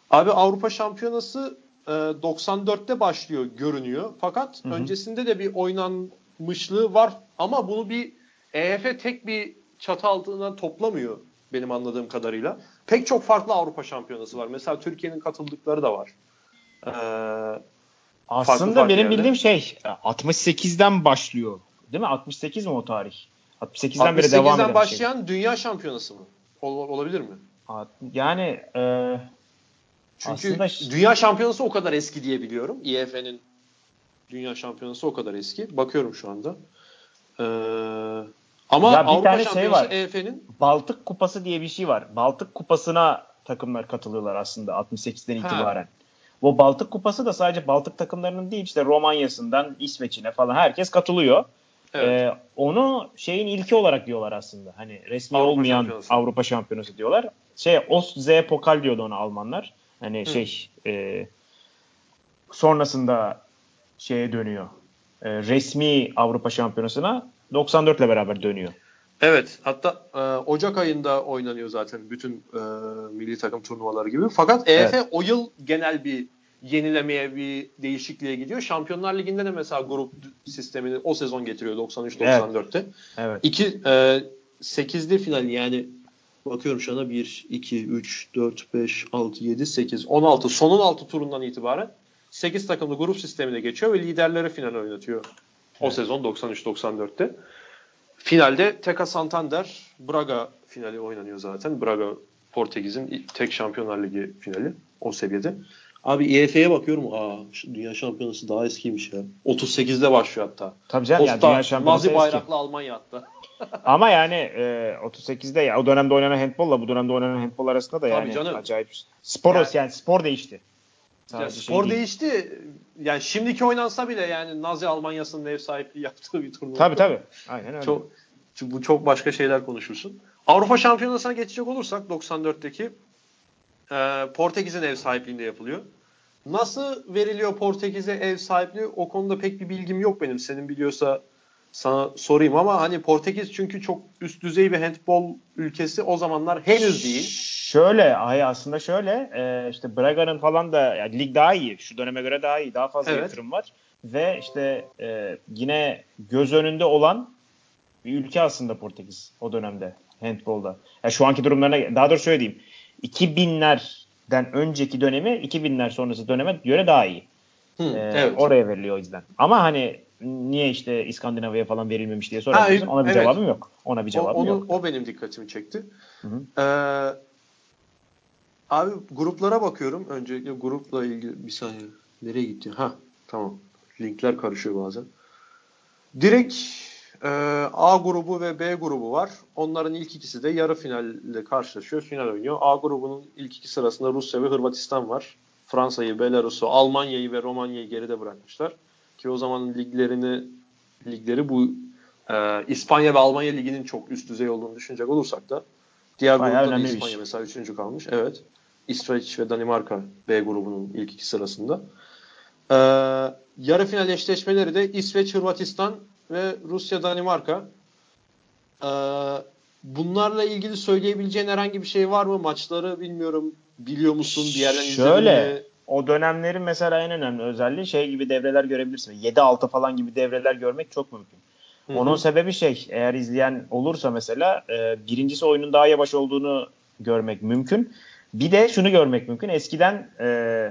Abi Avrupa Şampiyonası 94'te başlıyor görünüyor. Fakat öncesinde de bir oynanmışlığı var. Ama bunu bir EHF tek bir çatı altından toplamıyor benim anladığım kadarıyla. Pek çok farklı Avrupa Şampiyonası var. Mesela Türkiye'nin katıldıkları da var. Aslında benim bildiğim 68'den başlıyor. Değil mi? 68 mi o tarih? 68'den beri devam eden başlayan Dünya Şampiyonası mı? Olabilir mi? Yani çünkü Dünya Şampiyonası o kadar eski diye biliyorum. IFF'nin Dünya Şampiyonası o kadar eski. Bakıyorum şu anda. Ama ya Avrupa Şampiyonası EF'nin Baltık Kupası diye bir şey var. Baltık Kupası'na takımlar katılıyorlar aslında 68'den itibaren. O Baltık Kupası da sadece Baltık takımlarının değil, işte Romanya'sından İsveç'ine falan herkes katılıyor. Evet. Onu ilki olarak diyorlar aslında. Hani resmi Avrupa olmayan Şampiyonası. Avrupa Şampiyonası diyorlar. Ostsee-Pokal diyordu ona Almanlar. Hani sonrasında dönüyor. Resmi Avrupa Şampiyonası'na 94 ile beraber dönüyor. Evet. Hatta Ocak ayında oynanıyor zaten bütün milli takım turnuvaları gibi. Fakat EHF o yıl genel bir yenilemeye, bir değişikliğe gidiyor. Şampiyonlar Ligi'nde de mesela grup sistemini o sezon getiriyor 93-94'te. Evet. 8'li final yani bakıyorum şu anda 1, 2, 3, 4, 5, 6, 7, 8, 16. Son 16 turundan itibaren 8 takımlı grup sistemine geçiyor ve liderlere final oynatıyor. O sezon 93-94'te. Finalde Teka Santander Braga finali oynanıyor zaten. Braga Portekiz'in tek Şampiyonlar Ligi finali o seviyede. Abi IFF'ye bakıyorum. Dünya Şampiyonası daha eskiymiş ya. 38'de başlıyor hatta. Tabii canım ya, Dünya Şampiyonası Nazi bayraklı eski. Almanya hatta. Ama yani 38'de ya o dönemde oynanan handbolla bu dönemde oynanan handbol arasında da yani acayip. Spor değişti. Değişti. Yani şimdiki oynansa bile yani Nazi Almanya'sının ev sahipliği yaptığı bir turnuva. Tabii. Aynen öyle. Bu çok başka şeyler konuşursun. Avrupa Şampiyonası'na geçecek olursak 94'teki Portekiz'in ev sahipliğinde yapılıyor. Nasıl veriliyor Portekiz'e ev sahipliği? O konuda pek bir bilgim yok benim. Senin biliyorsa sana sorayım ama hani Portekiz çünkü çok üst düzey bir handbol ülkesi o zamanlar henüz değil. Şöyle aslında şöyle işte Braga'nın falan da yani lig daha iyi. Şu döneme göre daha iyi. Daha fazla yatırım var. Ve işte yine göz önünde olan bir ülke aslında Portekiz o dönemde handbolda. Yani şu anki durumlarına daha doğrusu söyleyeyim. 2000'lerden önceki dönemi 2000'ler sonrası döneme göre daha iyi. Evet. Oraya veriliyor o yüzden. Ama hani niye işte İskandinavya falan verilmemiş diye soruyorsun. Ona bir cevabım yok. Ona bir cevabım yok. O benim dikkatimi çekti. Abi gruplara bakıyorum. Öncelikle grupla ilgili bir saniye. Nereye gitti? Ha tamam. Linkler karışıyor bazen. Direkt A grubu ve B grubu var. Onların ilk ikisi de yarı finalde karşılaşıyor. Final oynuyor. A grubunun ilk iki sırasında Rusya ve Hırvatistan var. Fransa'yı, Belarus'u, Almanya'yı ve Romanya'yı geride bırakmışlar. Ki o zaman ligleri bu İspanya ve Almanya liginin çok üst düzey olduğunu düşünecek olursak da diğer grupta İspanya mesela 3. kalmış. Evet. İsveç ve Danimarka B grubunun ilk iki sırasında. Yarı final eşleşmeleri de İsveç, Hırvatistan ve Rusya, Danimarka. Bunlarla ilgili söyleyebileceğin herhangi bir şey var mı? Maçları bilmiyorum. Biliyor musun? Bir yerden izledin mi? Şöyle. O dönemlerin mesela en önemli özelliği şey gibi devreler görebilirsin. 7-6 falan gibi devreler görmek çok mümkün. Hı-hı. Onun sebebi şey eğer izleyen olursa mesela birincisi oyunun daha yavaş olduğunu görmek mümkün. Bir de şunu görmek mümkün. Eskiden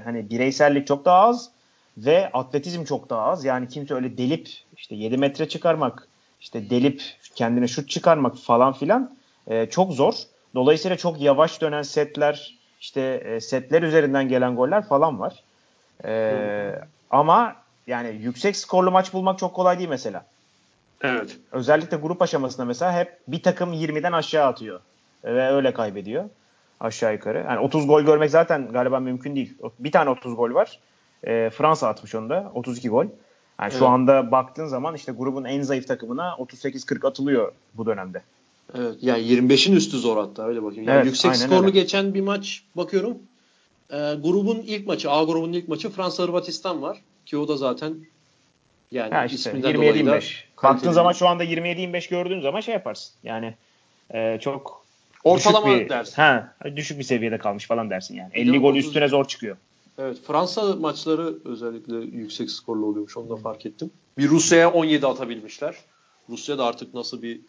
hani bireysellik çok daha az ve atletizm çok daha az. Yani kimse öyle delip işte 7 metre çıkarmak, işte delip kendine şut çıkarmak falan filan çok zor. Dolayısıyla çok yavaş dönen setler, İşte setler üzerinden gelen goller falan var. Ama yani yüksek skorlu maç bulmak çok kolay değil mesela. Evet. Özellikle grup aşamasında mesela hep bir takım 20'den aşağı atıyor. Ve öyle kaybediyor. Aşağı yukarı. Yani 30 gol görmek zaten galiba mümkün değil. Bir tane 30 gol var. Fransa atmış onda. 32 gol. Yani şu anda baktığın zaman işte grubun en zayıf takımına 38-40 atılıyor bu dönemde. Evet, yani 25'in üstü zor hatta öyle bakayım. Yani evet, yüksek skorlu geçen bir maç bakıyorum. Grubun ilk maçı, A grubunun ilk maçı Fransa Hırvatistan var ki o da zaten yani ya işte, isminden 27-25. Dolayı baktığın zaman şu anda 27-25 gördüğün zaman şey yaparsın. Yani çok ortalama düşük bir, dersin. Düşük bir seviyede kalmış falan dersin yani. 50 gol üstüne zor çıkıyor. Evet, Fransa maçları özellikle yüksek skorlu oluyormuş. Onu da fark ettim. Bir Rusya'ya 17 atabilmişler. Rusya da artık nasıl bir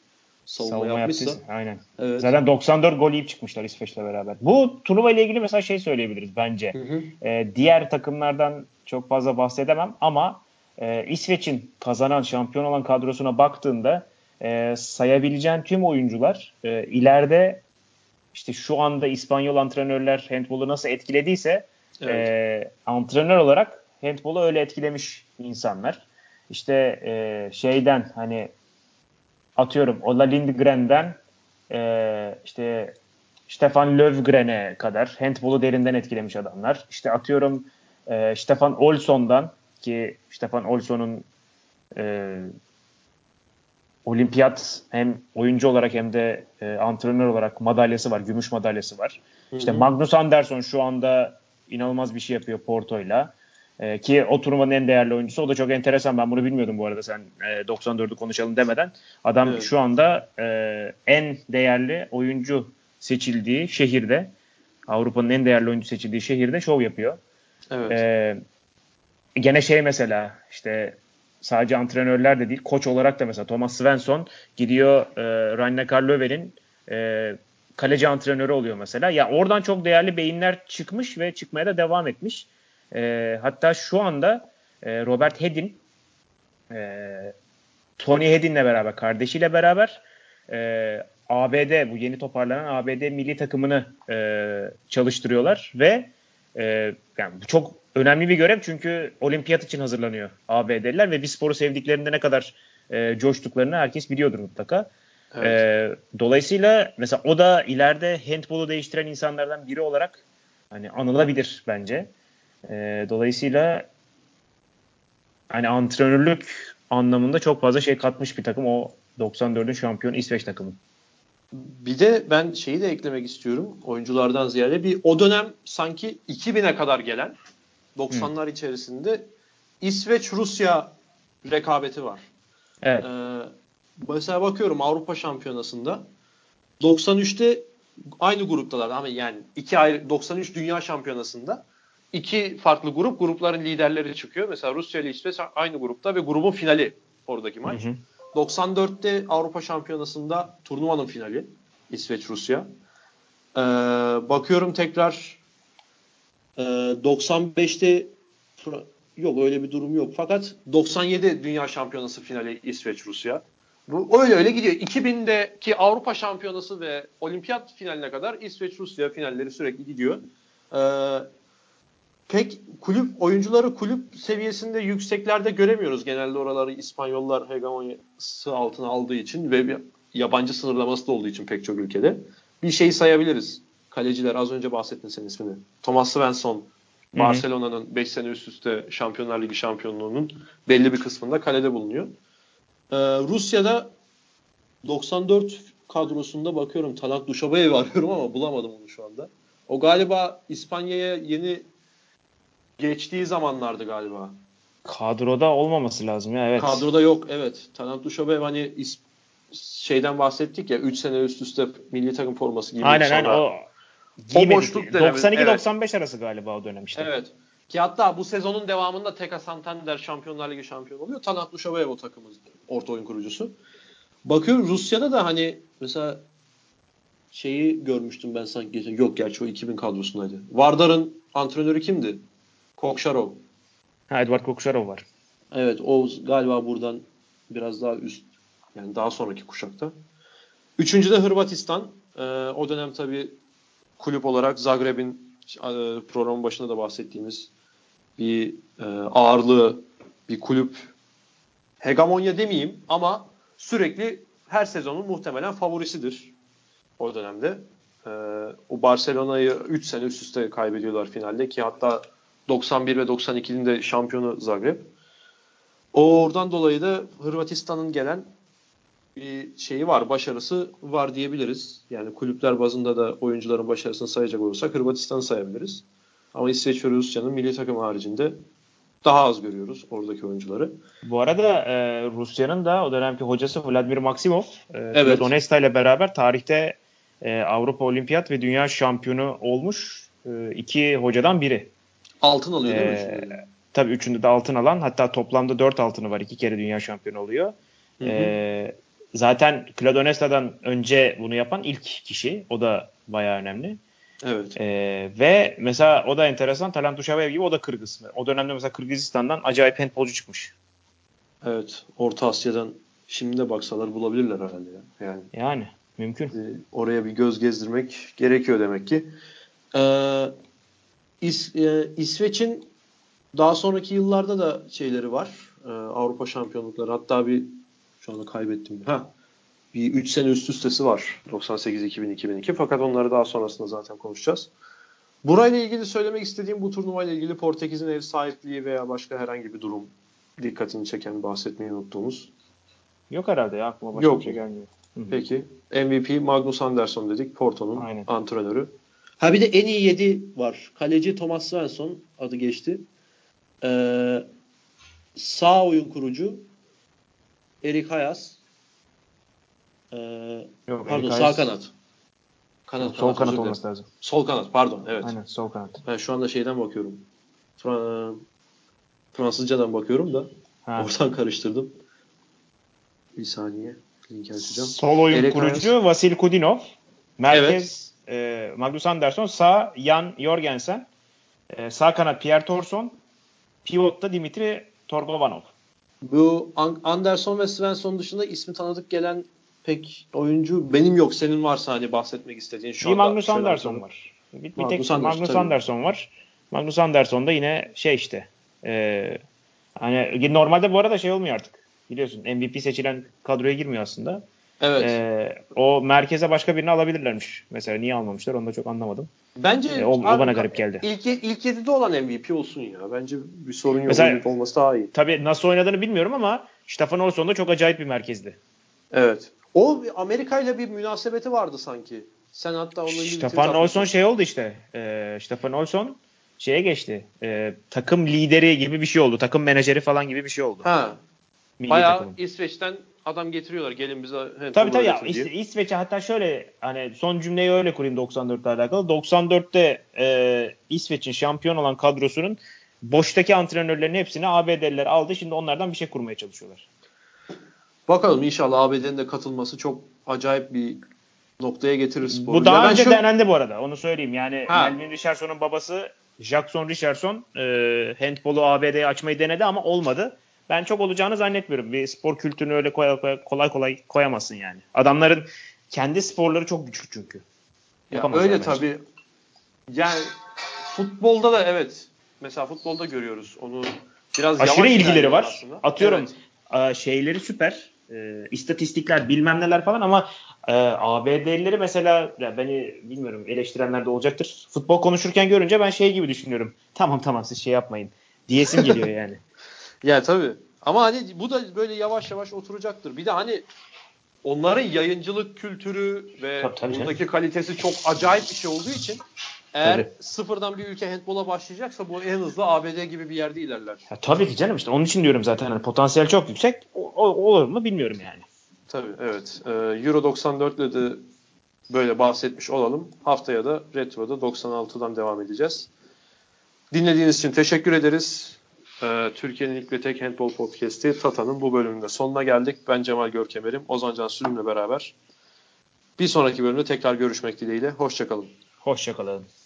savunma yapmışsa. Aynen. Evet. Zaten 94 gol yiyip çıkmışlar İsveç'le beraber. Bu turnuva ile ilgili mesela şey söyleyebiliriz bence. Diğer takımlardan çok fazla bahsedemem ama İsveç'in kazanan, şampiyon olan kadrosuna baktığında sayabileceğin tüm oyuncular ileride işte şu anda İspanyol antrenörler handbolu nasıl etkilediyse antrenör olarak handbolu öyle etkilemiş insanlar. İşte şeyden hani atıyorum Ola Lindgren'den işte Stefan Löfgren'e kadar handbolu derinden etkilemiş adamlar. İşte atıyorum Stefan Olsson'dan ki Stefan Olsson'un olimpiyat hem oyuncu olarak hem de antrenör olarak madalyası var. Gümüş madalyası var. Hı-hı. İşte Magnus Andersson şu anda inanılmaz bir şey yapıyor Porto'yla. Ki o turnuvanın en değerli oyuncusu. O da çok enteresan. Ben bunu bilmiyordum bu arada sen 94'ü konuşalım demeden. Adam şu anda en değerli oyuncu seçildiği şehirde, Avrupa'nın en değerli oyuncu seçildiği şehirde şov yapıyor. Evet. Gene şey mesela işte sadece antrenörler de değil koç olarak da mesela Thomas Svensson gidiyor Ragnar Löwen'in kaleci antrenörü oluyor mesela. Ya oradan çok değerli beyinler çıkmış ve çıkmaya da devam etmiş. Hatta şu anda Robert Hedin Tony Hedin'le beraber kardeşiyle beraber ABD bu yeni toparlanan ABD milli takımını çalıştırıyorlar ve yani bu çok önemli bir görev çünkü olimpiyat için hazırlanıyor ABD'liler ve bir sporu sevdiklerinde ne kadar coştuklarını herkes biliyordur mutlaka. Evet. Dolayısıyla mesela o da ileride handbolu değiştiren insanlardan biri olarak hani anılabilir bence. Dolayısıyla hani antrenörlük anlamında çok fazla şey katmış bir takım o 94'ün şampiyon İsveç takımı. Bir de ben şeyi de eklemek istiyorum oyunculardan ziyade bir o dönem sanki 2000'e kadar gelen 90'lar içerisinde İsveç-Rusya rekabeti var. Evet. Mesela bakıyorum Avrupa Şampiyonası'nda 93'te aynı gruptalar ama yani 93 Dünya Şampiyonası'nda iki farklı grupların liderleri çıkıyor. Mesela Rusya ile İsveç aynı grupta ve grubun finali oradaki maç. Hı hı. 94'te Avrupa Şampiyonası'nda turnuvanın finali İsveç-Rusya. Bakıyorum tekrar 95'te yok öyle bir durum yok. Fakat 97 Dünya Şampiyonası finali İsveç-Rusya. Bu öyle gidiyor. 2000'deki Avrupa Şampiyonası ve Olimpiyat finaline kadar İsveç-Rusya finalleri sürekli gidiyor. Pek oyuncuları kulüp seviyesinde yükseklerde göremiyoruz. Genelde oraları İspanyollar hegemonyası altına aldığı için ve bir yabancı sınırlaması da olduğu için pek çok ülkede. Bir şeyi sayabiliriz. Kaleciler, az önce bahsettin senin ismini. Thomas Svensson, Barcelona'nın 5 sene üst üste Şampiyonlar Ligi şampiyonluğunun belli bir kısmında kalede bulunuyor. Rusya'da 94 kadrosunda bakıyorum Talat Dushabayev'i arıyorum ama bulamadım onu şu anda. O galiba İspanya'ya yeni geçtiği zamanlardı galiba. Kadroda olmaması lazım ya, evet. Kadroda yok, evet. Talat Dushabayev hani şeyden bahsettik ya, 3 sene üst üste milli takım forması giymiş. Aynen o boşluk dönemi. 92-95 evet. Arası galiba o dönem işte. Evet. Ki hatta bu sezonun devamında Teka Santander Şampiyonlar Ligi şampiyonu oluyor. Talat Dushabayev o takımın orta oyun kurucusu. Bakıyorum Rusya'da da hani mesela şeyi görmüştüm ben sanki geçen. Yok gerçi o 2000 kadrosundaydı. Vardar'ın antrenörü kimdi? Kokşarov. Ha, Edward Kokşarov var. Evet, o galiba buradan biraz daha üst, yani daha sonraki kuşakta. Üçüncü de Hırvatistan. O dönem tabii kulüp olarak Zagreb'in programın başında da bahsettiğimiz bir ağırlığı, bir kulüp. Hegemonya demeyeyim ama sürekli her sezonun muhtemelen favorisidir o dönemde. O Barcelona'yı 3 sene üst üste kaybediyorlar finalde ki hatta 91 ve 92'nin de şampiyonu Zagreb. Oradan dolayı da Hırvatistan'ın gelen bir şeyi var, başarısı var diyebiliriz. Yani kulüpler bazında da oyuncuların başarısını sayacak olursak Hırvatistan'ı sayabiliriz. Ama İsveç ve Rusya'nın milli takım haricinde daha az görüyoruz oradaki oyuncuları. Bu arada Rusya'nın da o dönemki hocası Vladimir Maksimov, evet. Donetsk'ta ile beraber tarihte Avrupa Olimpiyat ve Dünya şampiyonu olmuş iki hocadan biri. Altın alıyor değil mi? Tabii üçünde de altın alan. Hatta toplamda 4 altını var. 2 kere dünya şampiyonu oluyor. Hı hı. Zaten Kladonesla'dan önce bunu yapan ilk kişi. O da bayağı önemli. Evet. Ve mesela o da enteresan. Talat Dushabayev gibi o da Kırgız. O dönemde mesela Kırgızistan'dan acayip handbolcu çıkmış. Evet. Orta Asya'dan şimdi de baksalar bulabilirler herhalde ya. Yani mümkün. Oraya bir göz gezdirmek gerekiyor demek ki. İsveç'in daha sonraki yıllarda da şeyleri var. Avrupa şampiyonlukları. Hatta bir şu anda kaybettim. Bir 3 sene üst üstesi var. 98, 2000, 2002. Fakat onları daha sonrasında zaten konuşacağız. Burayla ilgili söylemek istediğim, bu turnuvayla ilgili Portekiz'in ev sahipliği veya başka herhangi bir durum dikkatini çeken, bahsetmeyi unuttuğumuz. Yok herhalde ya. Aklıma başka bir şey gelmiyor. Peki. MVP Magnus Andersson dedik. Porto'nun antrenörü. Bir de en iyi 7 var. Kaleci Thomas Svensson adı geçti. Sağ oyun kurucu Erik Hayas. Sağ kanat. Sol kanat olması lazım. Sol kanat pardon, evet. Aynen, sol kanat. Ben şu anda şeyden bakıyorum. Fransızcadan bakıyorum da oradan karıştırdım. Bir saniye. Link açacağım. Sol oyun Erik kurucu Hayas. Vasil Kudinov. Merkez Magnus Andersson, sağ Jan Jorgensen, sağ kanat Pierre Thorsson, pivotta Dimitri Torgovanov. Bu Andersson ve Svensson dışında ismi tanıdık gelen pek oyuncu benim yok. Senin varsa hani bahsetmek istediğin şu anda. Magnus Andersson var. Bir tek Magnus Andersson var. Magnus Andersson da yine şey işte. Hani normalde bu arada şey olmuyor artık. Biliyorsun MVP seçilen kadroya girmiyor aslında. Evet. O merkeze başka birini alabilirlermiş. Mesela niye almamışlar onu da çok anlamadım. Bence o bana garip geldi. İlk 7'de olan MVP olsun ya. Bence bir sorun yok. Mesela, olması daha iyi. Tabii nasıl oynadığını bilmiyorum ama Stefan Olsson da çok acayip bir merkezdi. Evet. O Amerika ile bir münasebeti vardı sanki. Sen hatta onunla ilgili Stefan Olsson şey oldu işte. Stefan Olsson şeye geçti. Takım lideri gibi bir şey oldu. Takım menajeri falan gibi bir şey oldu. Bayağı takımın. İsveç'ten adam getiriyorlar. Gelin bize. Tabii ya. İsveç'e hatta şöyle hani son cümleyi öyle kurayım 94'le alakalı. 94'te İsveç'in şampiyon olan kadrosunun boştaki antrenörlerin hepsini ABD'liler aldı. Şimdi onlardan bir şey kurmaya çalışıyorlar. Bakalım inşallah ABD'nin de katılması çok acayip bir noktaya getirir sporu. Bu daha önce denendi bu arada. Onu söyleyeyim. Yani Melvin Richardson'un babası Jackson Richardson handbolu ABD'ye açmayı denedi ama olmadı. Ben çok olacağını zannetmiyorum. Bir spor kültürünü öyle kolay kolay koyamazsın yani. Adamların kendi sporları çok güçlü çünkü. Ya öyle tabii. Yani futbolda da evet. Mesela futbolda görüyoruz. Onu biraz aşırı ilgileri var. Aslında. Atıyorum evet. Şeyleri süper. İstatistikler bilmem neler falan ama ABD'lileri mesela beni bilmiyorum eleştirenler de olacaktır. Futbol konuşurken görünce ben şey gibi düşünüyorum. Tamam siz şey yapmayın. Diyesim geliyor yani. Ya tabii. Ama hani bu da böyle yavaş yavaş oturacaktır. Bir de hani onların yayıncılık kültürü ve buradaki kalitesi çok acayip bir şey olduğu için eğer sıfırdan bir ülke handbola başlayacaksa bu en hızlı ABD gibi bir yerde ilerler. Ya tabii ki canım işte onun için diyorum zaten yani potansiyel çok yüksek. Olur mu bilmiyorum yani. Tabii evet. Euro 94'le de böyle bahsetmiş olalım. Haftaya da Retro'da 96'dan devam edeceğiz. Dinlediğiniz için teşekkür ederiz. Türkiye'nin ilk ve tek handbol podcast'i Tata'nın bu bölümünde sonuna geldik. Ben Cemal Görkemerim, Ozan Can Sülüm'le beraber. Bir sonraki bölümde tekrar görüşmek dileğiyle. Hoşçakalın. Hoşçakalın.